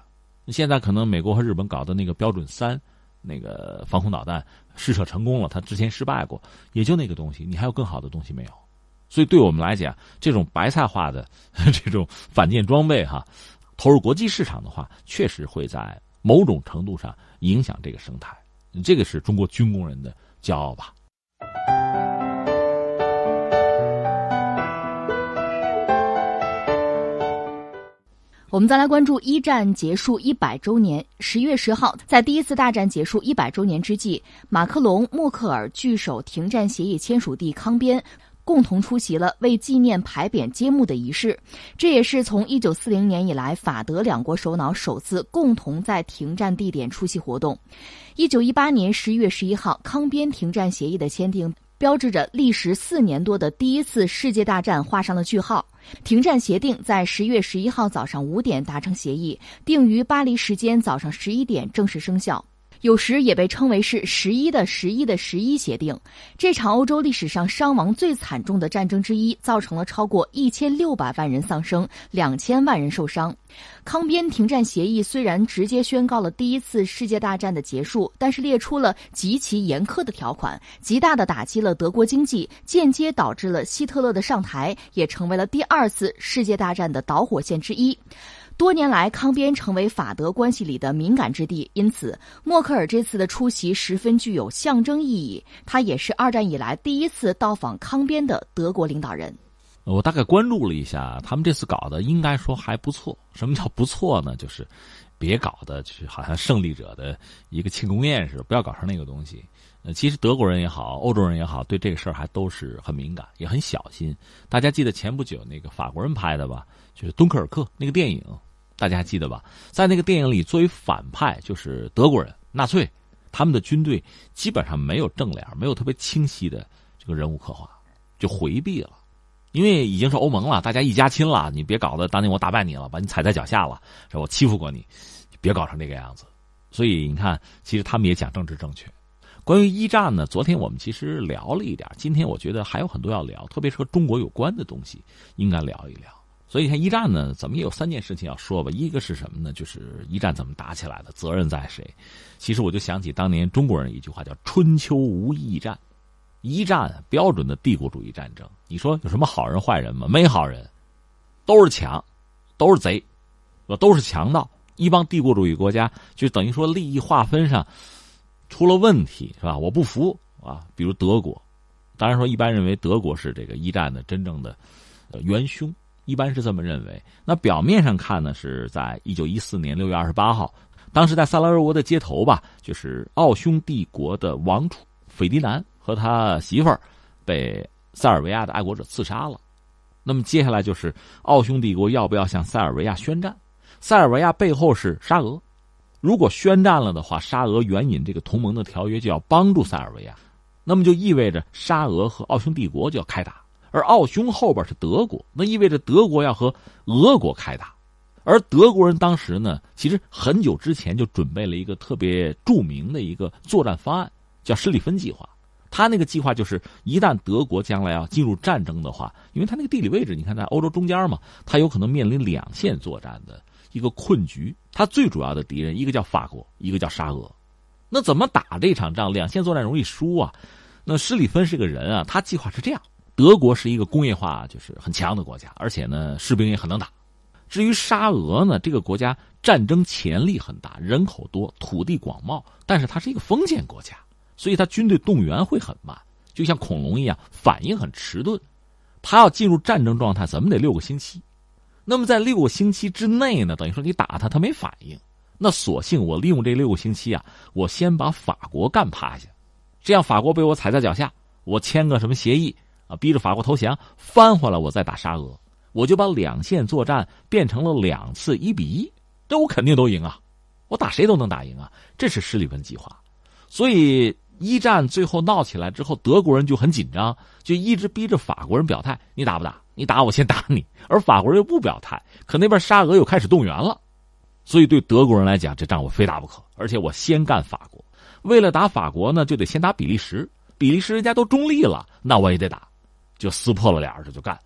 现在可能美国和日本搞的那个标准3那个防空导弹试射成功了，它之前失败过，也就那个东西，你还有更好的东西没有？所以对我们来讲，这种白菜化的这种反舰装备哈，投入国际市场的话，确实会在某种程度上影响这个生态，这个是中国军工人的骄傲吧。我们再来关注一战结束100周年。10月10号，在第一次大战结束100周年之际，马克龙、默克尔聚首停战协议签署地康边，共同出席了为纪念牌匾揭幕的仪式，这也是从1940年以来法德两国首脑首次共同在停战地点出席活动。1918年11月11号，康边停战协议的签订标志着历时4年多的第一次世界大战画上了句号。停战协定在10月11号早上5点达成协议，定于巴黎时间早上11点正式生效。有时也被称为是11/11/11协定。这场欧洲历史上伤亡最惨重的战争之一，造成了超过1600万人丧生，2000万人受伤。康边停战协议虽然直接宣告了第一次世界大战的结束，但是列出了极其严苛的条款，极大地打击了德国经济，间接导致了希特勒的上台，也成为了第二次世界大战的导火线之一。多年来，康边成为法德关系里的敏感之地，因此默克尔这次的出席十分具有象征意义，他也是二战以来第一次到访康边的德国领导人。我大概关注了一下，他们这次搞的应该说还不错。什么叫不错呢？就是别搞的就是好像胜利者的一个庆功宴似的，不要搞成那个东西。其实德国人也好，欧洲人也好，对这个事儿还都是很敏感，也很小心。大家记得前不久那个法国人拍的吧，就是《敦刻尔克》那个电影，大家还记得吧？在那个电影里，作为反派就是德国人、纳粹，他们的军队基本上没有正脸，没有特别清晰的这个人物刻画，就回避了。因为已经是欧盟了，大家一家亲了，你别搞得当年我打败你了，把你踩在脚下了，说我欺负过你，别搞成这个样子。所以你看，其实他们也讲政治正确。关于一战呢，昨天我们其实聊了一点，今天我觉得还有很多要聊，特别是和中国有关的东西，应该聊一聊。所以你看一战呢，咱们也有3件事情要说吧。一个是什么呢？就是一战怎么打起来的，责任在谁？其实我就想起当年中国人一句话叫“春秋无义战”。一战标准的帝国主义战争，你说有什么好人坏人吗？没好人，都是抢，都是贼，都是强盗。一帮帝国主义国家就等于说利益划分上出了问题是吧？我不服啊！比如德国，当然说一般认为德国是这个一战的真正的元凶，一般是这么认为。那表面上看呢，是在1914年6月28号，当时在萨拉热窝的街头吧，就是奥匈帝国的王储斐迪南和他媳妇儿被塞尔维亚的爱国者刺杀了。那么接下来就是奥匈帝国要不要向塞尔维亚宣战？塞尔维亚背后是沙俄，如果宣战了的话，沙俄援引这个同盟的条约就要帮助塞尔维亚，那么就意味着沙俄和奥匈帝国就要开打，而奥匈后边是德国，那意味着德国要和俄国开打。而德国人当时呢，其实很久之前就准备了一个特别著名的一个作战方案，叫施里芬计划。他那个计划就是一旦德国将来要进入战争的话，因为他那个地理位置你看在欧洲中间嘛，他有可能面临两线作战的一个困局，他最主要的敌人一个叫法国，一个叫沙俄。那怎么打这场仗？两线作战容易输啊。那施里芬是个人啊，他计划是这样：德国是一个工业化就是很强的国家，而且呢士兵也很能打。至于沙俄呢，这个国家战争潜力很大，人口多，土地广袤，但是它是一个封建国家，所以它军队动员会很慢，就像恐龙一样，反应很迟钝。他要进入战争状态怎么得6个星期，那么在6个星期之内呢，等于说你打他，他没反应。那索性我利用这6个星期啊，我先把法国干趴下，这样法国被我踩在脚下，我签个什么协议啊，逼着法国投降，翻回来我再打沙俄，我就把两线作战变成了2次1比1，这我肯定都赢啊，我打谁都能打赢啊，这是施里芬计划。所以一战最后闹起来之后，德国人就很紧张，就一直逼着法国人表态，你打不打？你打我先打你。而法国人又不表态，可那边沙俄又开始动员了，所以对德国人来讲，这仗我非打不可，而且我先干法国。为了打法国呢，就得先打比利时，比利时人家都中立了，那我也得打，就撕破了脸这就干。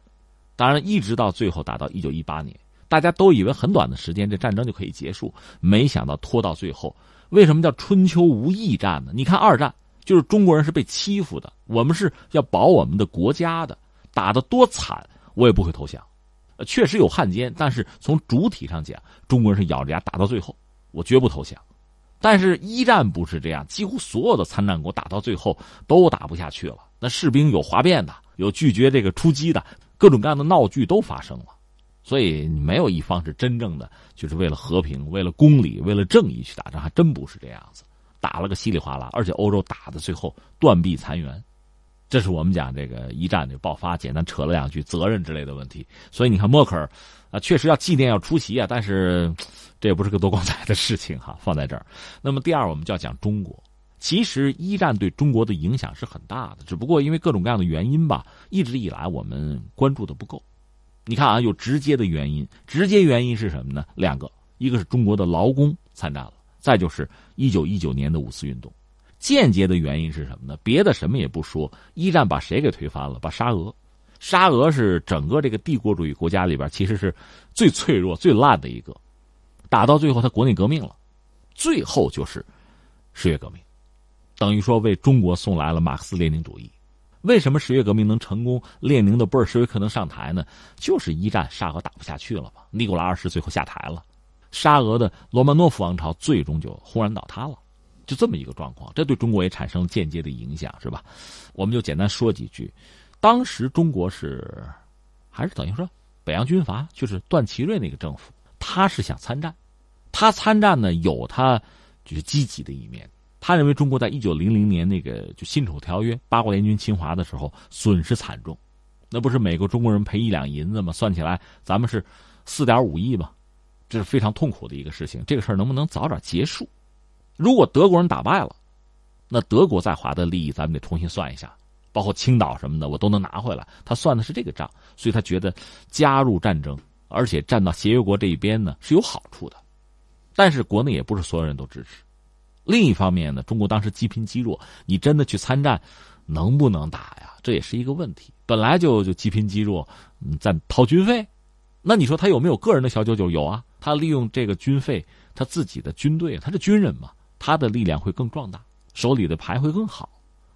当然一直到最后打到1918年，大家都以为很短的时间这战争就可以结束，没想到拖到最后。为什么叫春秋无义战呢？你看二战就是中国人是被欺负的，我们是要保我们的国家的，打得多惨我也不会投降，确实有汉奸，但是从主体上讲，中国人是咬着牙打到最后，我绝不投降。但是一战不是这样，几乎所有的参战国打到最后都打不下去了，那士兵有哗变的，有拒绝这个出击的，各种各样的闹剧都发生了。所以没有一方是真正的就是为了和平，为了公理，为了正义去打仗，还真不是这样子，打了个稀里哗啦，而且欧洲打的最后断壁残垣。这是我们讲这个一战的爆发，简单扯了两句责任之类的问题。所以你看默克尔啊，确实要纪念要出席啊，但是这也不是个多光彩的事情哈，放在这儿。那么第二，我们就要讲中国。其实一战对中国的影响是很大的，只不过因为各种各样的原因吧，一直以来我们关注的不够。你看啊，有直接的原因，直接原因是什么呢？两个，一个是中国的劳工参战了，再就是1919年的5四运动。间接的原因是什么呢？别的什么也不说，一战把谁给推翻了？把沙俄。沙俄是整个这个帝国主义国家里边其实是最脆弱最烂的一个，打到最后他国内革命了，最后就是十月革命，等于说为中国送来了马克思列宁主义。为什么十月革命能成功，列宁的布尔什维克能上台呢？就是一战沙俄打不下去了吧，尼古拉20世最后下台了，沙俄的罗曼诺夫王朝最终就轰然倒塌了，就这么一个状况。这对中国也产生了间接的影响，是吧？我们就简单说几句。当时中国是还是等于说北洋军阀，就是段祺瑞那个政府，他是想参战，他参战呢有他就是积极的一面。他认为中国在1900年那个就辛丑条约八国联军侵华的时候损失惨重，那不是每个中国人赔1两银子吗？算起来咱们是4.5亿吧，这是非常痛苦的一个事情。这个事儿能不能早点结束？如果德国人打败了，那德国在华的利益咱们得重新算一下，包括青岛什么的我都能拿回来。他算的是这个账，所以他觉得加入战争而且站到协约国这一边呢是有好处的。但是国内也不是所有人都支持。另一方面呢，中国当时积贫积弱，你真的去参战能不能打呀？这也是一个问题。本来就积贫积弱，在掏军费，那你说他有没有个人的小九九？有啊，他利用这个军费，他自己的军队，他是军人嘛，他的力量会更壮大，手里的牌会更好，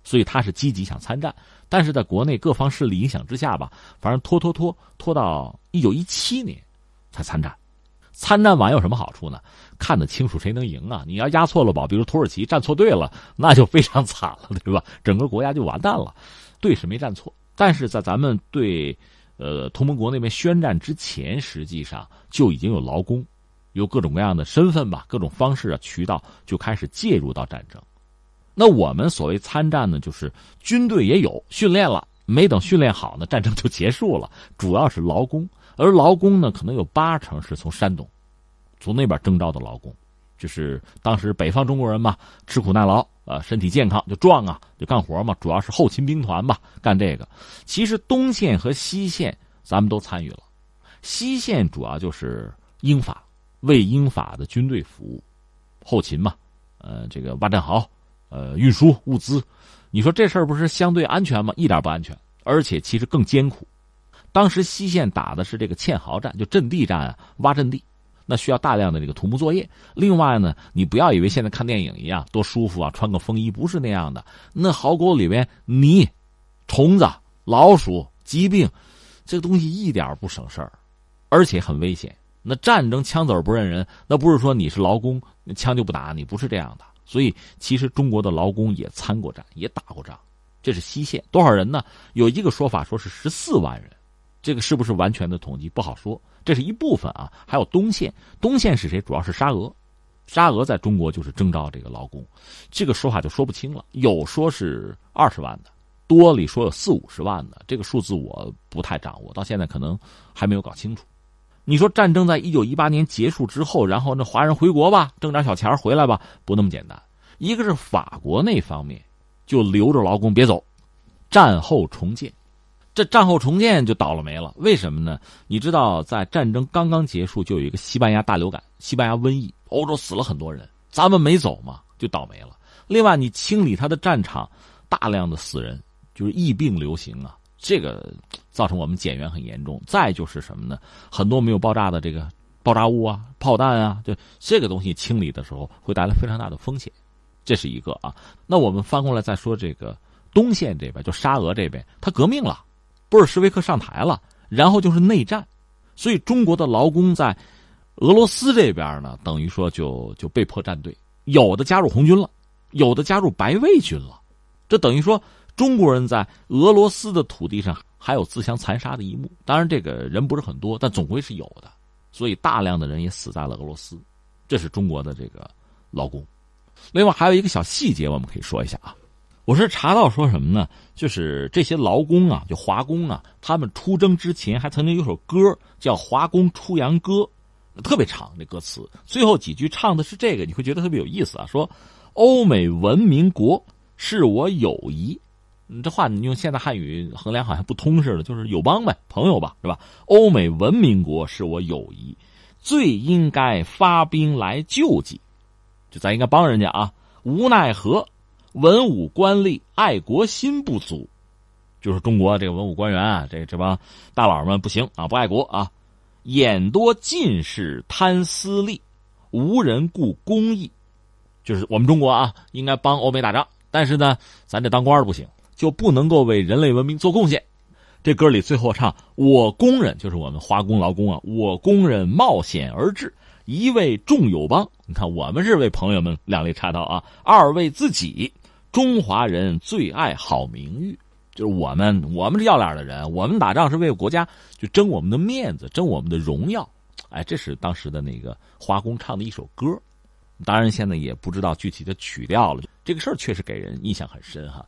所以他是积极想参战。但是在国内各方势力影响之下吧，反正拖到1917年才参战。参战完有什么好处呢？看得清楚谁能赢啊！你要押错了宝，比如土耳其站错队了，那就非常惨了，对吧？整个国家就完蛋了。对是没站错，但是在咱们对同盟国那边宣战之前，实际上就已经有劳工，有各种各样的身份吧，各种方式啊、渠道就开始介入到战争。那我们所谓参战呢，就是军队也有训练了，没等训练好呢，战争就结束了。主要是劳工，而劳工呢，可能有80%是从山东，从那边征召的劳工，就是当时北方中国人嘛，吃苦耐劳，身体健康就壮啊，就干活嘛，主要是后勤兵团吧，干这个。其实东线和西线咱们都参与了，西线主要就是英法，为英法的军队服务，后勤嘛，这个挖战壕，运输物资，你说这事儿不是相对安全吗？一点不安全，而且其实更艰苦。当时西线打的是这个堑壕战，就阵地战啊，挖阵地，那需要大量的这个土木作业。另外呢，你不要以为现在看电影一样多舒服啊，穿个风衣，不是那样的。那壕沟里边泥、虫子、老鼠、疾病，这个东西一点不省事儿，而且很危险。那战争枪子不认人，那不是说你是劳工枪就不打你，不是这样的。所以其实中国的劳工也参过战，也打过仗。这是西线多少人呢？有一个说法说是14万人，这个是不是完全的统计不好说，这是一部分啊。还有东线，东线是谁？主要是沙俄，沙俄在中国就是征召这个劳工，这个说法就说不清了。有说是20万的，多里说有40-50万的，这个数字我不太掌握，到现在可能还没有搞清楚。你说战争在1918年结束之后，然后那华人回国吧，挣点小钱回来吧，不那么简单。一个是法国那方面就留着劳工别走，战后重建，这战后重建就倒了霉了。为什么呢？你知道在战争刚刚结束就有一个西班牙大流感，西班牙瘟疫，欧洲死了很多人，咱们没走嘛，就倒霉了。另外你清理他的战场，大量的死人，就是疫病流行啊，这个造成我们减员很严重。再就是什么呢？很多没有爆炸的这个爆炸物啊、炮弹啊，就这个东西清理的时候会带来非常大的风险，这是一个啊。那我们翻过来再说这个东线这边，就沙俄这边，他革命了，布尔什维克上台了，然后就是内战，所以中国的劳工在俄罗斯这边呢，等于说就被迫站队，有的加入红军了，有的加入白卫军了，这等于说。中国人在俄罗斯的土地上还有自相残杀的一幕，当然这个人不是很多，但总归是有的，所以大量的人也死在了俄罗斯，这是中国的这个劳工。另外还有一个小细节我们可以说一下啊，我是查到说什么呢？就是这些劳工啊，就华工啊，他们出征之前还曾经有首歌叫《华工出洋歌》，特别长，这歌词最后几句唱的是这个，你会觉得特别有意思啊，说欧美文明国是我友谊，这话你用现代汉语衡量好像不通似的，就是友邦呗，朋友吧，是吧？欧美文明国是我友谊，最应该发兵来救济，就咱应该帮人家啊。无奈何文武官吏爱国心不足，就是中国这个文武官员啊，这帮大佬们不行啊，不爱国啊，眼多近视贪私利，无人顾公义，就是我们中国啊，应该帮欧美打仗，但是呢，咱这当官不行。就不能够为人类文明做贡献。这歌里最后唱，我工人，就是我们华工劳工啊，我工人冒险而至，一为众友邦，你看我们是为朋友们两肋插刀啊，二为自己，中华人最爱好名誉，就是我们是要脸的人，我们打仗是为国家，就争我们的面子，争我们的荣耀。哎，这是当时的那个华工唱的一首歌，当然现在也不知道具体的曲调了。这个事儿确实给人印象很深哈。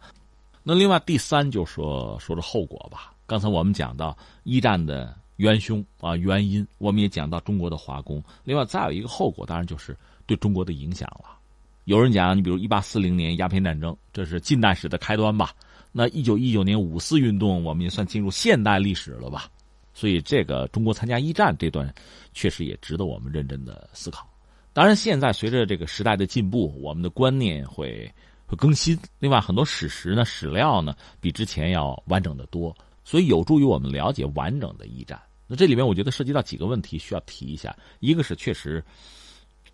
那另外第三就说后果吧。刚才我们讲到一战的元凶啊，原因，我们也讲到中国的华工。另外再有一个后果，当然就是对中国的影响了。有人讲，你比如1840年鸦片战争，这是近代史的开端吧。那1919年五四运动，我们也算进入现代历史了吧。所以这个中国参加一战这段，确实也值得我们认真的思考。当然，现在随着这个时代的进步，我们的观念会更新，另外很多史实呢、史料呢，比之前要完整的多，所以有助于我们了解完整的一战。那这里面我觉得涉及到几个问题需要提一下，一个是确实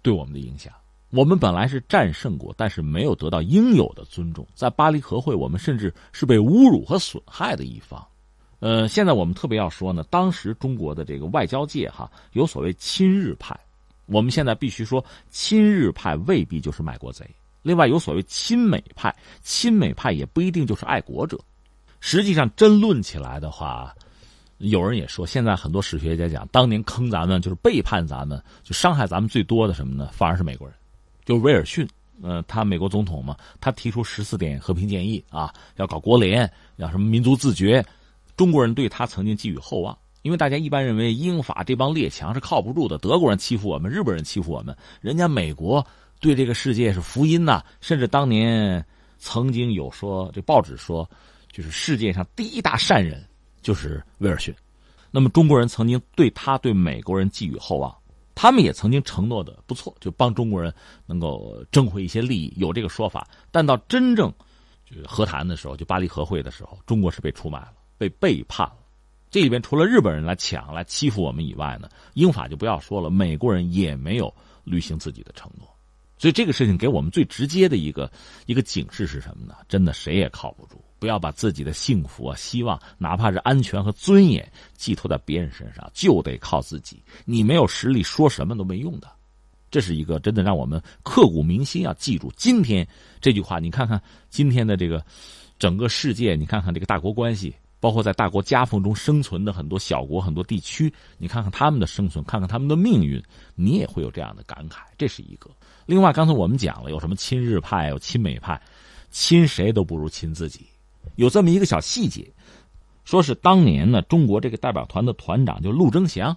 对我们的影响，我们本来是战胜国，但是没有得到应有的尊重，在巴黎和会我们甚至是被侮辱和损害的一方。现在我们特别要说呢，当时中国的这个外交界哈，有所谓亲日派，我们现在必须说，亲日派未必就是卖国贼。另外有所谓亲美派，亲美派也不一定就是爱国者。实际上争论起来的话，有人也说，现在很多史学家讲，当年坑咱们就是背叛咱们，就伤害咱们最多的什么呢？反而是美国人，就是威尔逊。他美国总统嘛，他提出14点和平建议啊，要搞国联，要什么民族自决。中国人对他曾经寄予厚望，因为大家一般认为英法这帮列强是靠不住的，德国人欺负我们，日本人欺负我们，人家美国对这个世界是福音呐。甚至当年曾经有说，这报纸说，就是世界上第一大善人就是威尔逊。那么中国人曾经对他对美国人寄予厚望，他们也曾经承诺的不错，就帮中国人能够争回一些利益，有这个说法。但到真正就是和谈的时候，就巴黎和会的时候，中国是被出卖了，被背叛了。这里边除了日本人来抢来欺负我们以外呢，英法就不要说了，美国人也没有履行自己的承诺。所以这个事情给我们最直接的一个警示是什么呢？真的谁也靠不住，不要把自己的幸福啊、希望，哪怕是安全和尊严寄托在别人身上，就得靠自己。你没有实力，说什么都没用的。这是一个真的让我们刻骨铭心要记住。今天这句话，你看看今天的这个整个世界，你看看这个大国关系，包括在大国夹缝中生存的很多小国、很多地区，你看看他们的生存，看看他们的命运，你也会有这样的感慨。这是一个。另外，刚才我们讲了，有什么亲日派，有亲美派，亲谁都不如亲自己。有这么一个小细节，说是当年呢，中国这个代表团的团长就陆征祥。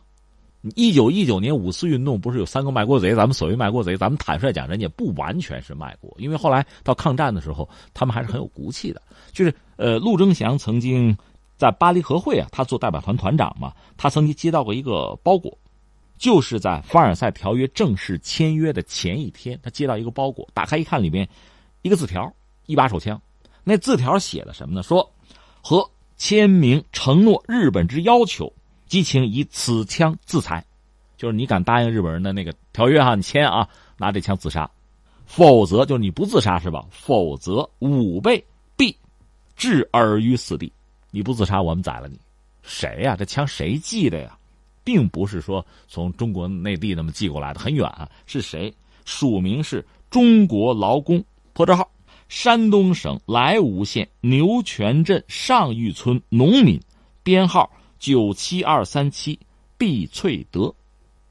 1919年5四运动不是有3个卖国贼？咱们所谓卖国贼，咱们坦率讲，人家不完全是卖国，因为后来到抗战的时候，他们还是很有骨气的。就是陆征祥曾经在巴黎和会啊，他做代表团团长嘛，他曾经接到过一个包裹，就是在凡尔赛条约正式签约的前一天，他接到一个包裹，打开一看，里面一个字条，一把手枪。那字条写的什么呢？说和签名承诺日本之要求，激情以此枪自裁。就是你敢答应日本人的那个条约啊，你签啊，拿这枪自杀，否则就是你不自杀是吧？否则5倍毙，置尔于死地。你不自杀，我们宰了你。谁呀？这枪谁寄的呀？并不是说从中国内地那么寄过来的，很远啊。是谁？署名是中国劳工，破折号，山东省莱芜县牛泉镇上峪村农民，编号97237，毕翠德。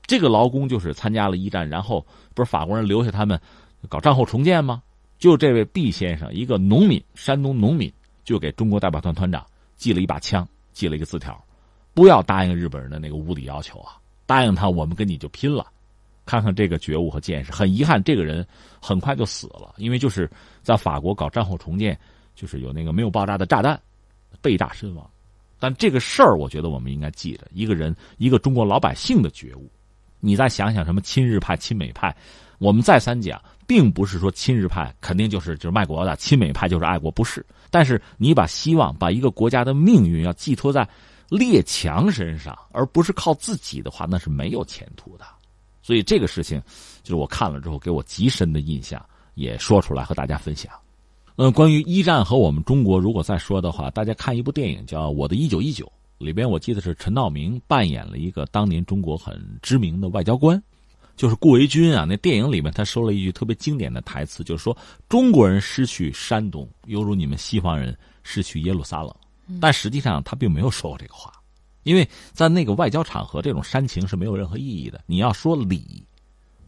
这个劳工就是参加了一战，然后不是法国人留下他们搞战后重建吗？就这位毕先生，一个农民，山东农民，就给中国代表团团长寄了一把枪，寄了一个字条，不要答应日本人的那个无理要求啊！答应他，我们跟你就拼了。看看这个觉悟和见识。很遗憾，这个人很快就死了，因为就是在法国搞战后重建，就是有那个没有爆炸的炸弹，被炸身亡。但这个事儿，我觉得我们应该记着，一个人，一个中国老百姓的觉悟。你再想想什么亲日派、亲美派，我们再三讲，并不是说亲日派肯定就是卖国的，亲美派就是爱国，不是。但是你把希望，把一个国家的命运要寄托在列强身上，而不是靠自己的话，那是没有前途的。所以这个事情，就是我看了之后给我极深的印象，也说出来和大家分享。关于一战和我们中国，如果再说的话，大家看一部电影叫《我的1919》，里边我记得是陈道明扮演了一个当年中国很知名的外交官。就是顾维钧啊，那电影里面他说了一句特别经典的台词，就是说中国人失去山东，犹如你们西方人失去耶路撒冷。但实际上他并没有说过这个话，因为在那个外交场合，这种煽情是没有任何意义的。你要说理，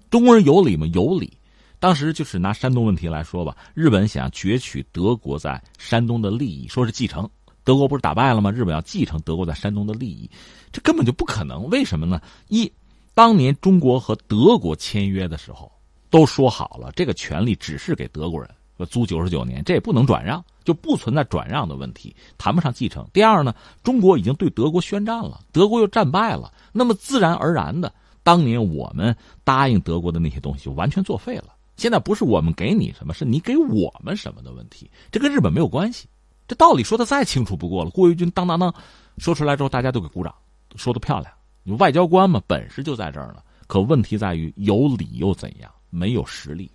中国人有理吗？有理。当时就是拿山东问题来说吧，日本想攫取德国在山东的利益，说是继承。德国不是打败了吗？日本要继承德国在山东的利益，这根本就不可能。为什么呢？一，当年中国和德国签约的时候，都说好了，这个权利只是给德国人，租99年，这也不能转让，就不存在转让的问题，谈不上继承。第二呢，中国已经对德国宣战了，德国又战败了，那么自然而然的，当年我们答应德国的那些东西就完全作废了。现在不是我们给你什么，是你给我们什么的问题，这跟日本没有关系。这道理说的再清楚不过了。顾维钧当当当说出来之后，大家都给鼓掌，说得漂亮。外交官嘛，本事就在这儿了。可问题在于有理又怎样，没有实力。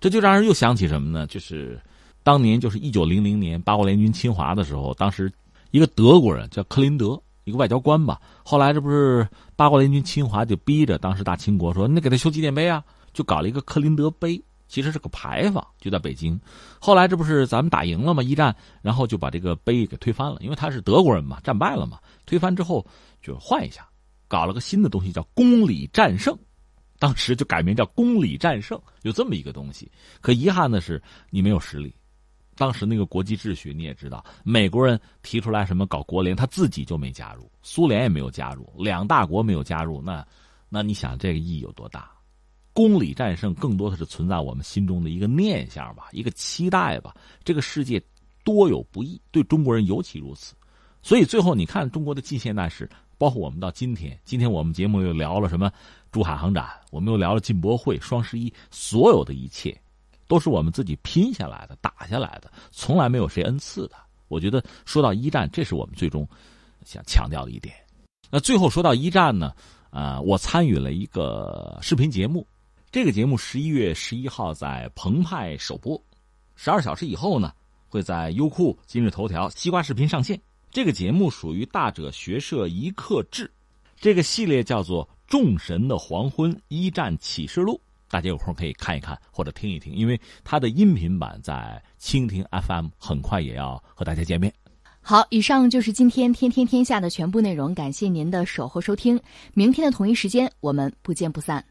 这就让人又想起什么呢？就是当年就是1900年八国联军侵华的时候，当时一个德国人叫克林德，一个外交官吧。后来这不是八国联军侵华，就逼着当时大清国说，那给他修纪念碑啊，就搞了一个克林德碑，其实是个牌坊，就在北京。后来这不是咱们打赢了吗？一战，然后就把这个碑给推翻了，因为他是德国人嘛，战败了嘛，推翻之后就换一下，搞了个新的东西叫公理战胜，当时就改名叫公理战胜，有这么一个东西。可遗憾的是，你没有实力。当时那个国际秩序你也知道，美国人提出来什么搞国联，他自己就没加入，苏联也没有加入，两大国没有加入，那你想这个意义有多大？公理战胜更多的是存在我们心中的一个念想吧，一个期待吧。这个世界多有不易，对中国人尤其如此。所以最后你看中国的近现代史，包括我们到今天我们节目又聊了什么珠海航展，我们又聊了进博会、双十一，所有的一切都是我们自己拼下来的、打下来的，从来没有谁恩赐的。我觉得说到一战，这是我们最终想强调的一点。那最后说到一战呢，我参与了一个视频节目，这个节目11月11号在澎湃首播，12小时以后呢会在优酷、今日头条、西瓜视频上线。这个节目属于大哲学社一刻制，这个系列叫做《众神的黄昏：一战启示录》，大家有空可以看一看或者听一听，因为它的音频版在蜻蜓 FM 很快也要和大家见面。好，以上就是今天天天天下的全部内容，感谢您的守候收听，明天的同一时间我们不见不散。